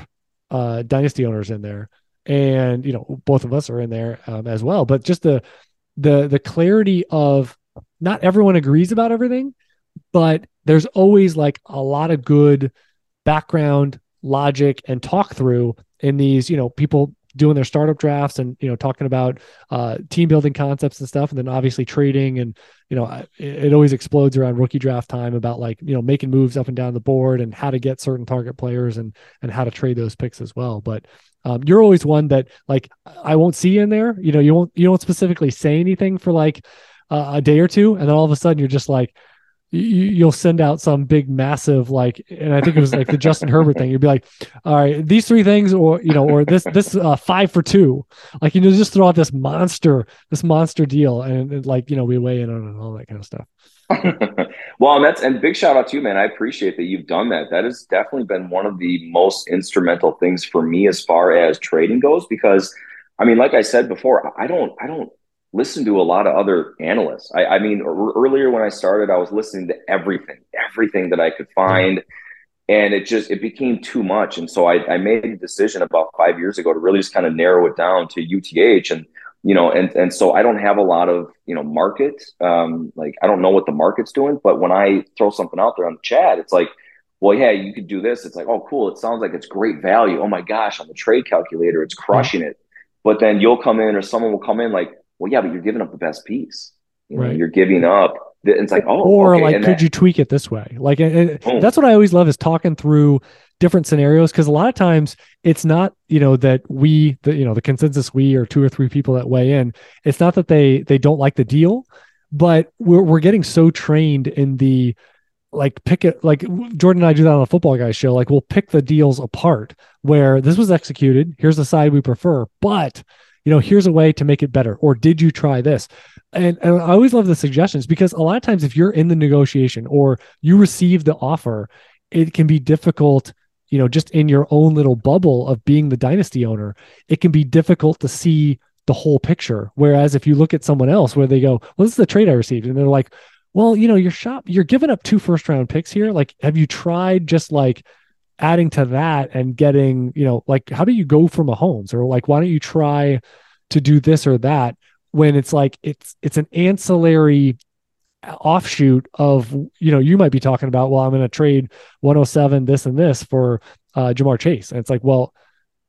dynasty owners in there, and, both of us are in there as well, but just the clarity of not everyone agrees about everything, but there's always like a lot of good background logic and talk through in these, people doing their startup drafts and, talking about team building concepts and stuff. And then obviously trading and, it always explodes around rookie draft time about like, making moves up and down the board and how to get certain target players and how to trade those picks as well. But you're always one that like, I won't see you in there, you don't specifically say anything for like a day or two. And then all of a sudden you're just like, you'll send out some big massive like, and I think it was like the Justin Herbert thing. You'd be like, all right, these 3 things, or or this 5 for 2, like just throw out this monster deal, and like we weigh in on it and all that kind of stuff. Well, and big shout out to you, man. I appreciate that you've done that. That has definitely been one of the most instrumental things for me as far as trading goes, because like I said before, I don't listen to a lot of other analysts. Earlier when I started, I was listening to everything that I could find. And it became too much. And so I made a decision about 5 years ago to really just kind of narrow it down to UTH. And, and so I don't have a lot of, market. I don't know what the market's doing, but when I throw something out there on the chat, it's like, well, yeah, you could do this. It's like, oh, cool. It sounds like it's great value. Oh my gosh, on the trade calculator, it's crushing it. But then you'll come in, or someone will come in like, well, yeah, but you're giving up the best piece. Right. You're giving up. It's like, oh, or okay, like, could you tweak it this way? Like, that's what I always love, is talking through different scenarios, because a lot of times it's not, that the consensus, we are 2 or 3 people that weigh in. It's not that they don't like the deal, But we're getting so trained in the, like, pick it, like Jordan and I do that on a Football Guys show. Like, we'll pick the deals apart where this was executed. Here's the side we prefer, but you know, here's a way to make it better. Or did you try this? And I always love the suggestions, because a lot of times if you're in the negotiation or you receive the offer, it can be difficult, you know, just in your own little bubble of being the dynasty owner, it can be difficult to see the whole picture. Whereas if you look at someone else where they go, well, this is the trade I received. And they're like, well, you know, you're giving up 2 first-round picks here. Like, have you tried just like adding to that and getting, you know, like, how do you go from a Mahomes? Or like, why don't you try to do this or that, when it's like, it's an ancillary offshoot of, you know, you might be talking about, well, I'm going to trade 107, this and this for Ja'Marr Chase. And it's like, well,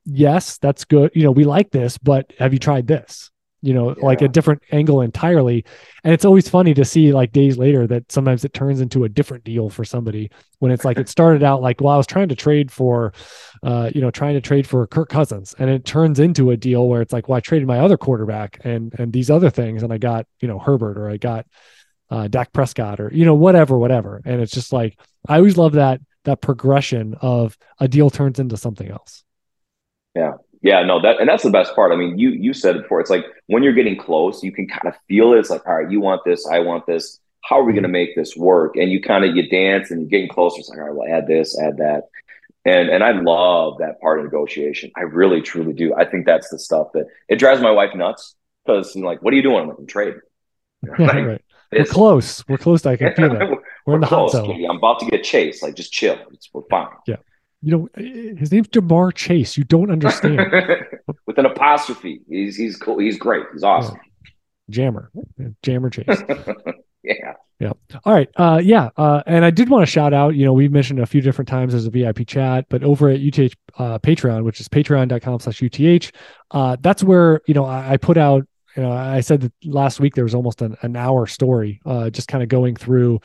yes, that's good. You know, we like this, but have you tried this? You know, yeah. Like a different angle entirely. And it's always funny to see, like, days later that sometimes it turns into a different deal for somebody, when it's like, it started out like, well, I was trying to trade for Kirk Cousins. And it turns into a deal where it's like, well, I traded my other quarterback and these other things. And I got, you know, Herbert, or I got Dak Prescott, or, you know, whatever. And it's just like, I always love that progression of a deal turns into something else. Yeah. Yeah, no, that's the best part. I mean, you said it before. It's like, when you're getting close, you can kind of feel it. It's like, all right, you want this, I want this. How are we going to make this work? And you dance, and you're getting closer. It's like, all right, well, add this, add that. And I love that part of negotiation. I really, truly do. I think that's the stuff that it drives my wife nuts, because I'm like, what are you doing? I'm like, I'm trading. Yeah, like, right. We're close. I can feel that. We're in the hot zone. Katie, I'm about to get chased. Like, just chill. We're fine. Yeah. You know, his name's Ja'Marr Chase. You don't understand. With an apostrophe. He's cool. He's great. He's awesome. Yeah. Ja'Marr Chase. Yeah. Yeah. All right. And I did want to shout out, you know, we've mentioned a few different times as a VIP chat, but over at UTH Patreon, which is patreon.com/UTH, that's where, you know, I put out, you know, I said that last week there was almost an hour story, just kind of going through,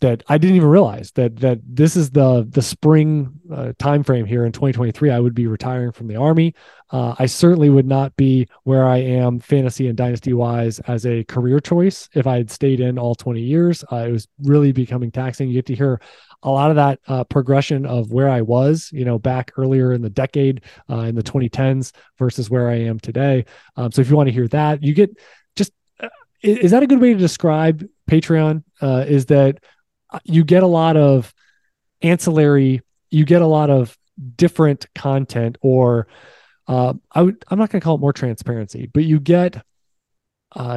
that I didn't even realize that this is the spring timeframe here in 2023. I would be retiring from the Army. I certainly would not be where I am fantasy and dynasty wise as a career choice if I had stayed in all 20 years. It was really becoming taxing. You get to hear a lot of that progression of where I was, you know, back earlier in the decade, in the 2010s versus where I am today. So if you want to hear that, you get just, is that a good way to describe Patreon? Is that, you get a lot of ancillary, you get a lot of different content, or I'm not going to call it more transparency, but you get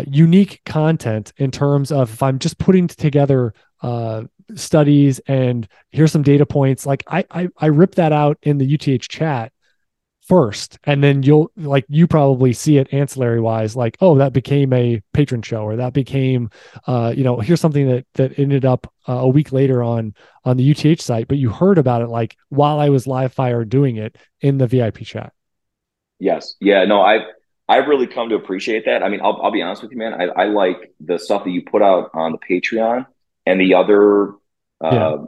unique content in terms of, if I'm just putting together studies and here's some data points, like I rip that out in the UTH chat first, and then you'll, like, you probably see it ancillary wise, like, oh, that became a patron show, or that became, you know, here's something that ended up a week later on the UTH site, but you heard about it like while I was live fire doing it in the VIP chat. Yes. Yeah, no, I've really come to appreciate that. I mean, I'll be honest with you, man. I like the stuff that you put out on the Patreon and the other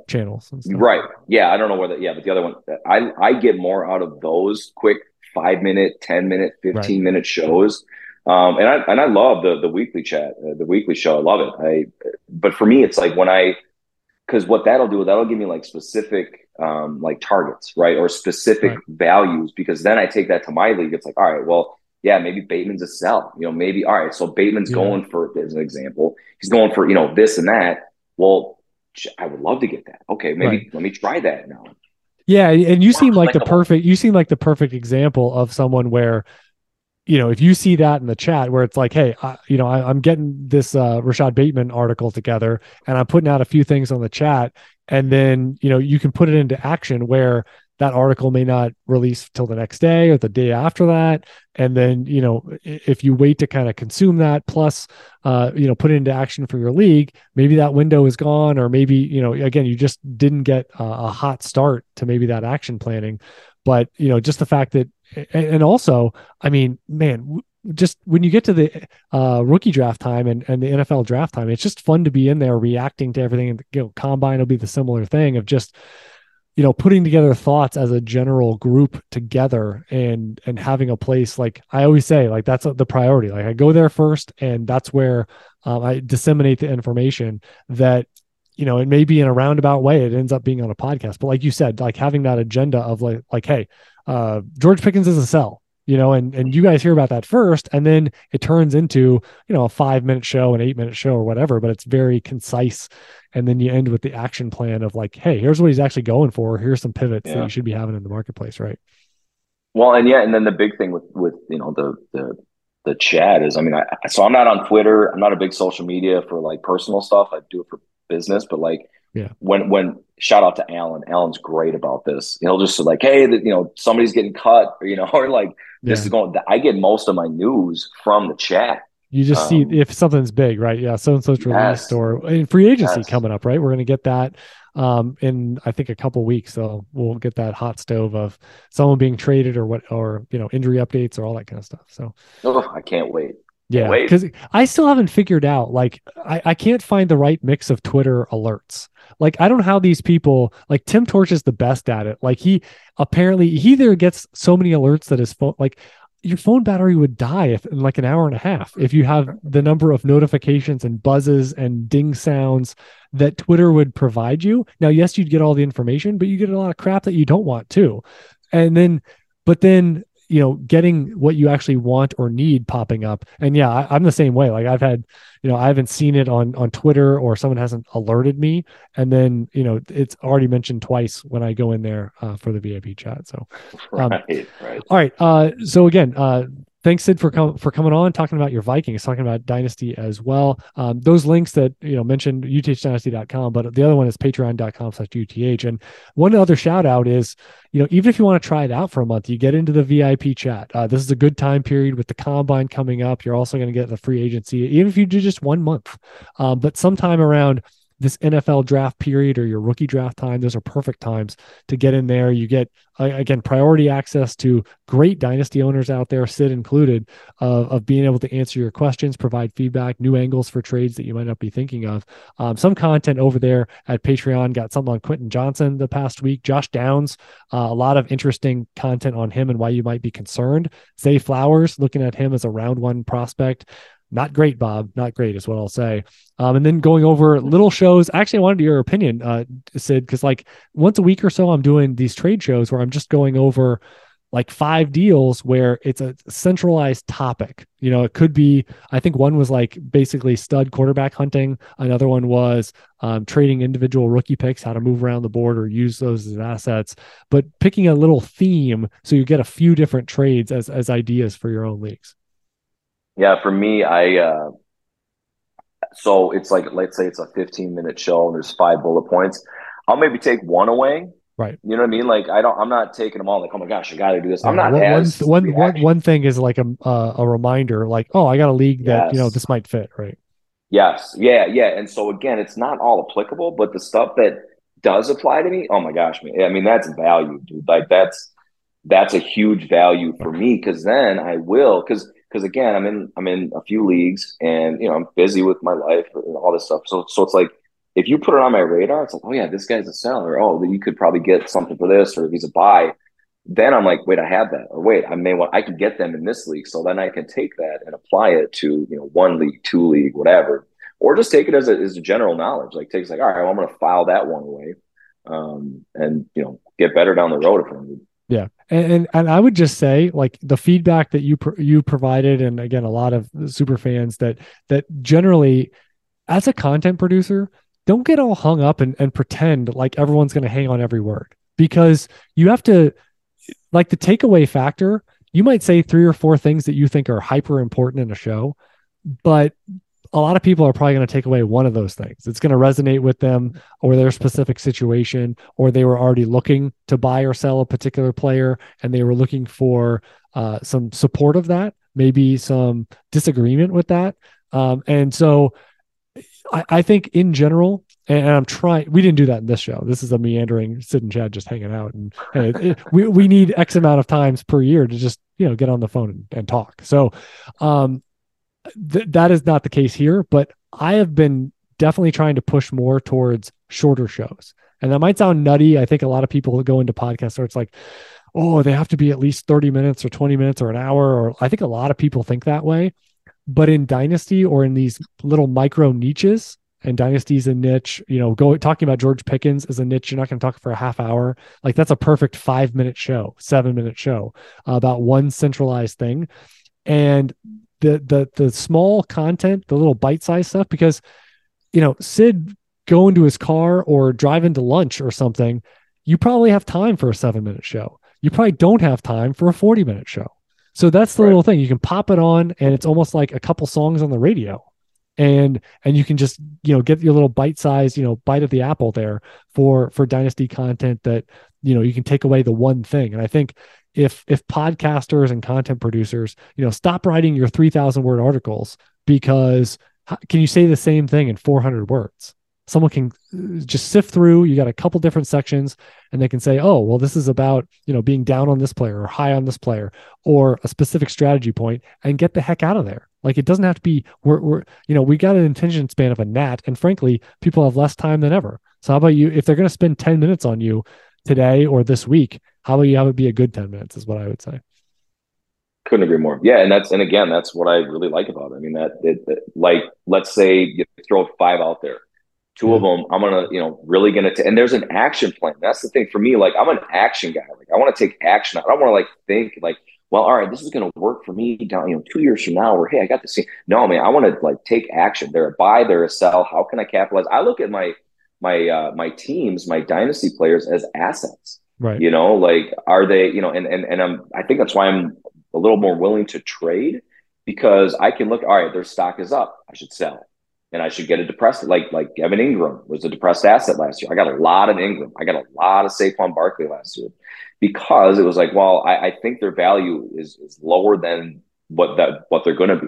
channels. Right. Yeah. I don't know whether, but the other one, I get more out of those quick 5-minute, 10-minute, 15-minute shows. And I love the weekly chat, the weekly show. I love it. But for me, it's like because what that'll give me like specific, like targets, right. Or specific values, because then I take that to my league. It's like, all right, well, yeah, maybe Bateman's a sell, you know, maybe, all right. So Bateman's going for, as an example, he's going for, you know, this and that. Well, I would love to get that. Okay, maybe let me try that now. Yeah, and you seem like the perfect example of someone where, you know, if you see that in the chat where it's like, hey, you know, I'm getting this Rashad Bateman article together, and I'm putting out a few things on the chat, and then, you know, you can put it into action where that article may not release till the next day or the day after that. And then, you know, if you wait to kind of consume that, plus, you know, put it into action for your league, maybe that window is gone, or maybe, you know, again, you just didn't get a hot start to maybe that action planning. But, you know, just the fact that, and also, I mean, man, just when you get to the rookie draft time and the NFL draft time, it's just fun to be in there reacting to everything. And, you know, combine will be the similar thing of just, you know, putting together thoughts as a general group together and having a place. Like I always say, like that's the priority. Like I go there first, and that's where I disseminate the information that, you know, it may be in a roundabout way. It ends up being on a podcast, but like you said, like having that agenda of like, hey, George Pickens is a sell, you know, and you guys hear about that first, and then it turns into, you know, a 5-minute show, an 8-minute show or whatever, but it's very concise. And then you end with the action plan of like, hey, here's what he's actually going for. Here's some pivots that you should be having in the marketplace. Right. Well, and and then the big thing with, you know, the chat is, I mean, so I'm not on Twitter. I'm not a big social media for like personal stuff. I do it for business, but like, when shout out to Alan's great about this. He'll just like, hey, you know, somebody's getting cut, or, you know, or like this is going, I get most of my news from the chat. You just see if something's big, right? Yeah. So-and-so's released or and free agency coming up, right? We're going to get that in, I think, a couple weeks. So we'll get that hot stove of someone being traded or what, or, you know, injury updates or all that kind of stuff. So I can't wait. Yeah. Because I still haven't figured out, like, I can't find the right mix of Twitter alerts. Like, I don't know how these people, like Tim Torch is the best at it. Like he either gets so many alerts that his phone, like, your phone battery would die in like an hour and a half if you have the number of notifications and buzzes and ding sounds that Twitter would provide you. Now, yes, you'd get all the information, but you get a lot of crap that you don't want too. And then, but then, you know, getting what you actually want or need popping up. And yeah, I'm the same way. Like I've had, you know, I haven't seen it on Twitter or someone hasn't alerted me. And then, you know, it's already mentioned twice when I go in there for the VIP chat. So, right. All right. So again, thanks Sid for coming on, talking about your Vikings, talking about Dynasty as well. Those links that, you know, mentioned uthdynasty.com, but the other one is patreon.com/UTH. And one other shout out is, you know, even if you want to try it out for a month, you get into the VIP chat. This is a good time period with the combine coming up. You're also going to get the free agency, even if you do just 1 month, but sometime around this NFL draft period or your rookie draft time, those are perfect times to get in there. You get, again, priority access to great Dynasty owners out there, Sid included, of being able to answer your questions, provide feedback, new angles for trades that you might not be thinking of. Some content over there at Patreon, got something on Quentin Johnson the past week, Josh Downs, a lot of interesting content on him and why you might be concerned. Zay Flowers, looking at him as a round one prospect. Not great, Bob. Not great is what I'll say. And then going over little shows. Actually, I wanted your opinion, Sid, because like once a week or so, I'm doing these trade shows where I'm just going over like 5 deals where it's a centralized topic. You know, it could be, I think one was like basically stud quarterback hunting. Another one was trading individual rookie picks, how to move around the board or use those as assets, but picking a little theme. So you get a few different trades as ideas for your own leagues. Yeah, for me, so it's like, let's say it's a 15-minute show and there's 5 bullet points. I'll maybe take one away. Right. You know what I mean? Like, I'm not taking them all like, oh my gosh, I got to do this. I'm not one thing is like a reminder like, oh, I got a league that, you know, this might fit. Right. Yes. Yeah. Yeah. And so again, it's not all applicable, but the stuff that does apply to me, oh my gosh, man. I mean, that's value, dude. Like that's a huge value for me. Cause then I will, Because again, I'm in a few leagues, and you know I'm busy with my life and all this stuff. So it's like if you put it on my radar, it's like, oh yeah, this guy's a seller. Oh, you could probably get something for this, or if he's a buy, then I'm like, wait, I have that, or wait, I could get them in this league. So then I can take that and apply it to, you know, one league, 2 league, whatever, or just take it as a general knowledge. Like takes like, all right, well, I'm going to file that one away, and you know get better down the road if I need. Yeah. And I would just say like the feedback that you provided, and again, a lot of super fans that generally as a content producer, don't get all hung up and pretend like everyone's going to hang on every word, because you have to like the takeaway factor. You might say 3 or 4 things that you think are hyper important in a show, but a lot of people are probably going to take away one of those things. It's going to resonate with them or their specific situation, or they were already looking to buy or sell a particular player and they were looking for some support of that, maybe some disagreement with that. And so I think in general, and I'm trying, we didn't do that in this show. This is a meandering Sid and Chad just hanging out. And we need X amount of times per year to just, you know, get on the phone and talk. So, that is not the case here, but I have been definitely trying to push more towards shorter shows. And that might sound nutty. I think a lot of people go into podcasts where it's like, oh, they have to be at least 30 minutes or 20 minutes or an hour. Or I think a lot of people think that way. But in Dynasty or in these little micro niches, and Dynasty's a niche, you know, talking about George Pickens is a niche. You're not going to talk for a half hour. Like, that's a perfect 5-minute show, 7-minute show about one centralized thing. And the small content, the little bite-sized stuff, because, you know, Sid going to his car or driving to lunch or something, you probably have time for a 7-minute show. You probably don't have time for a 40-minute show. So that's the little thing. You can pop it on and it's almost like a couple songs on the radio. And you can just, you know, get your little bite size, you know, bite of the apple there for Dynasty content that, you know, you can take away the one thing. And I think if podcasters and content producers, you know, stop writing your 3,000-word articles, because can you say the same thing in 400 words? Someone can just sift through. You got a couple different sections and they can say, oh, well, this is about, you know, being down on this player or high on this player or a specific strategy point, and get the heck out of there. Like, it doesn't have to be, you know, we got an attention span of a gnat, and frankly, people have less time than ever. So how about you, if they're going to spend 10 minutes on you today or this week, how about you have it be a good 10 minutes is what I would say. Couldn't agree more. Yeah. And again, that's what I really like about it. I mean, like, let's say you throw 5 out there. 2 of them, I'm going to, you know, really going to, and there's an action plan. That's the thing for me. Like, I'm an action guy. Like, I want to take action. I don't want to think like, well, all right, this is going to work for me down, you know, 2 years from now, or, hey, I got this thing. No, man, I want to like take action. They're a buy, they're a sell. How can I capitalize? I look at my teams, my dynasty players as assets, right? You know, like, are they, you know, I think that's why I'm a little more willing to trade, because I can look, all right, their stock is up. I should sell it. And I should get a depressed, like Evan Ingram was a depressed asset last year. I got a lot of Ingram. I got a lot of Saquon Barkley last year, because it was like, well, I think their value is lower than what they're going to be.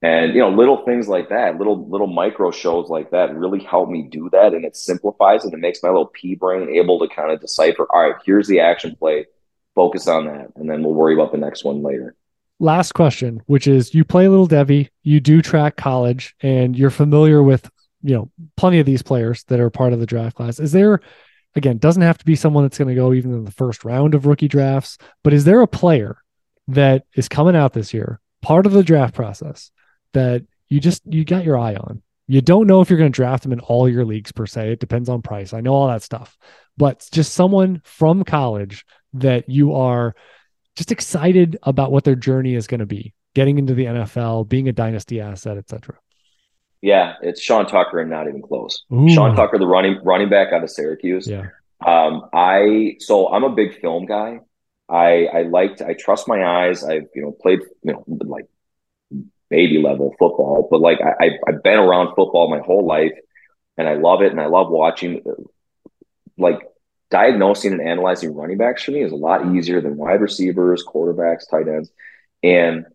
And, you know, little things like that, little micro shows like that really help me do that. And it simplifies it. It makes my little pea brain able to kind of decipher, all right, here's the action play. Focus on that. And then we'll worry about the next one later. Last question, which is, you play Little Devy, you do track college, and you're familiar with, you know, plenty of these players that are part of the draft class. Is there, again, doesn't have to be someone that's going to go even in the first round of rookie drafts, but is there a player that is coming out this year, part of the draft process, that you got your eye on? You don't know if you're going to draft them in all your leagues per se. It depends on price. I know all that stuff, but just someone from college that you are just excited about what their journey is going to be, getting into the NFL, being a dynasty asset, etc. Yeah, it's Sean Tucker, and not even close. Ooh. Sean Tucker, the running back out of Syracuse. Yeah. I'm a big film guy. I trust my eyes. I've, you know, played, you know, like baby level football, but like I've been around football my whole life, and I love it, and I love watching. Like, diagnosing and analyzing running backs for me is a lot easier than wide receivers, quarterbacks, tight ends. And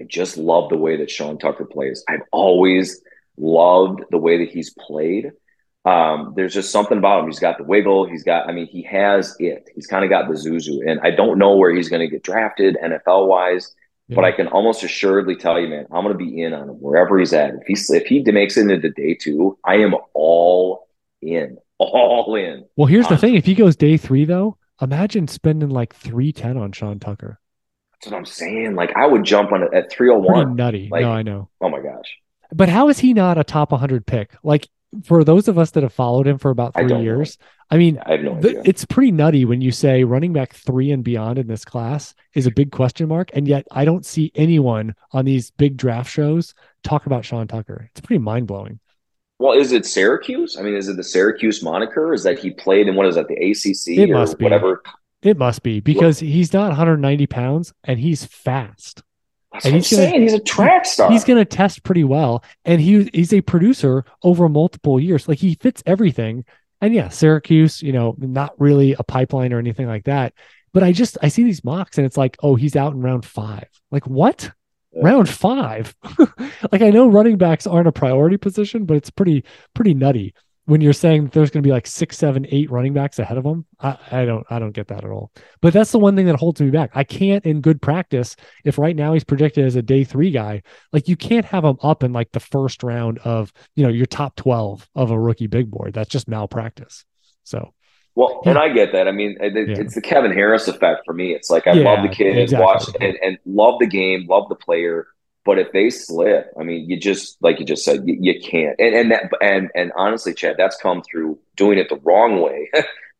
I just love the way that Sean Tucker plays. I've always loved the way that he's played. There's just something about him. He's got the wiggle. He's got, I mean, he has it. He's kind of got the Zuzu. And I don't know where he's going to get drafted NFL-wise, but I can almost assuredly tell you, man, I'm going to be in on him wherever he's at. If he makes it into day 2, I am all in. Well, here's the thing. If he goes day 3, though, imagine spending like 310 on Sean Tucker. That's what I'm saying. Like, I would jump on it at 301. Pretty nutty. Like, no, I know. Oh my gosh. But how is he not a top 100 pick? Like, for those of us that have followed him for about 3 years, I mean, I have no idea. It's pretty nutty when you say running back 3 and beyond in this class is a big question mark. And yet I don't see anyone on these big draft shows talk about Sean Tucker. It's pretty mind blowing. Well, is it Syracuse? I mean, is it the Syracuse moniker? Is that he played in, what is that, the ACC or whatever? It must be, because he's not 190 pounds and he's fast. That's what I'm saying. He's a track star. He's going to test pretty well, and he's a producer over multiple years. Like, he fits everything. And yeah, Syracuse, you know, not really a pipeline or anything like that. But I see these mocks and it's like, oh, he's out in round 5. Like, what? Round 5. Like, I know running backs aren't a priority position, but it's pretty nutty when you're saying there's going to be like 6, 7, 8 running backs ahead of them. I don't get that at all, but that's the one thing that holds me back. I can't in good practice. If right now he's projected as a day 3 guy, like, you can't have him up in like the first round of, you know, your top 12 of a rookie big board. That's just malpractice. So. Well, yeah. And I get that. I mean, it's the Kevin Harris effect for me. It's like, I love the kid, watch and love the game, love the player, But if they slip, I mean, you just, like you just said, you can't. And honestly, Chad, that's come through doing it the wrong way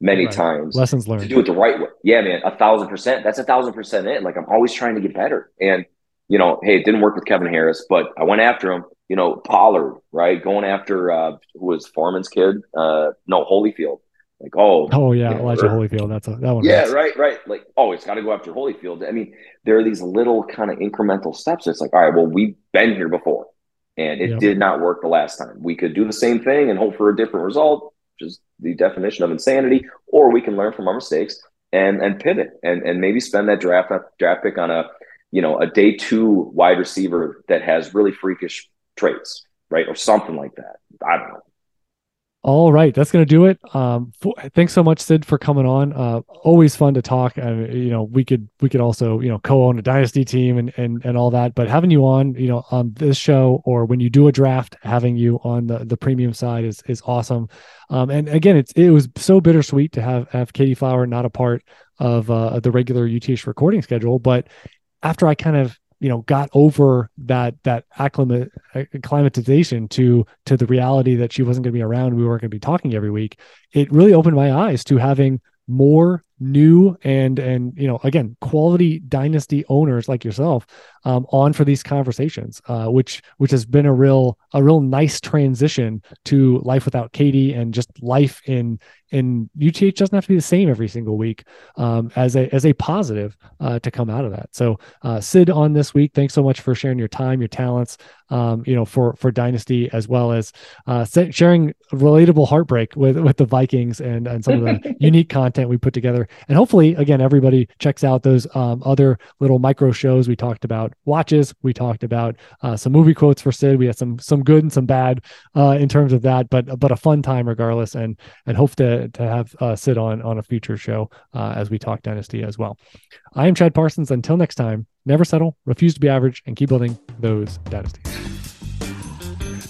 many times. Lessons learned. To do it the right way. Yeah, man, 1,000%. That's 1,000% it. Like, I'm always trying to get better. And, you know, hey, it didn't work with Kevin Harris, but I went after him. You know, Pollard, right? Going after who was Foreman's kid? Holyfield. Like, yeah, Elijah Holyfield. That's that one. Yeah, right. Like, it's got to go after Holyfield. I mean, there are these little kind of incremental steps. It's like, all right, well, we've been here before, and it did not work the last time. We could do the same thing and hope for a different result, which is the definition of insanity, or we can learn from our mistakes and pivot and maybe spend that draft pick on a day two wide receiver that has really freakish traits, right, or something like that. I don't know. All right, that's going to do it. Thanks so much, Sid, for coming on. Always fun to talk. We could also, co-own a dynasty team and all that, but having you on, on this show or when you do a draft, having you on the premium side is awesome. And again, it was so bittersweet to have Katie Flower not a part of the regular UTH recording schedule, but after I kind of got over that acclimatization to the reality that she wasn't going to be around, we weren't going to be talking every week. It really opened my eyes to having more new and again, quality dynasty owners like yourself on for these conversations, which has been a real nice transition to life without Katie, and just life in UTH doesn't have to be the same every single week, as a positive to come out of that. So Sid on this week, thanks so much for sharing your time, your talents, for dynasty, as well as sharing relatable heartbreak with the Vikings and some of the unique content we put together. And hopefully, again, everybody checks out those other little micro shows. We talked about watches. We talked about some movie quotes for Sid. We had some good and some bad in terms of that, but a fun time regardless. And hope to have Sid on a future show as we talk dynasty as well. I am Chad Parsons. Until next time, never settle, refuse to be average, and keep building those dynasties.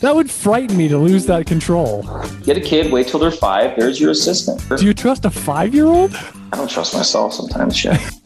That would frighten me to lose that control. Get a kid, wait till they're 5. There's your assistant. Do you trust a 5-year-old? I don't trust myself sometimes, Chad.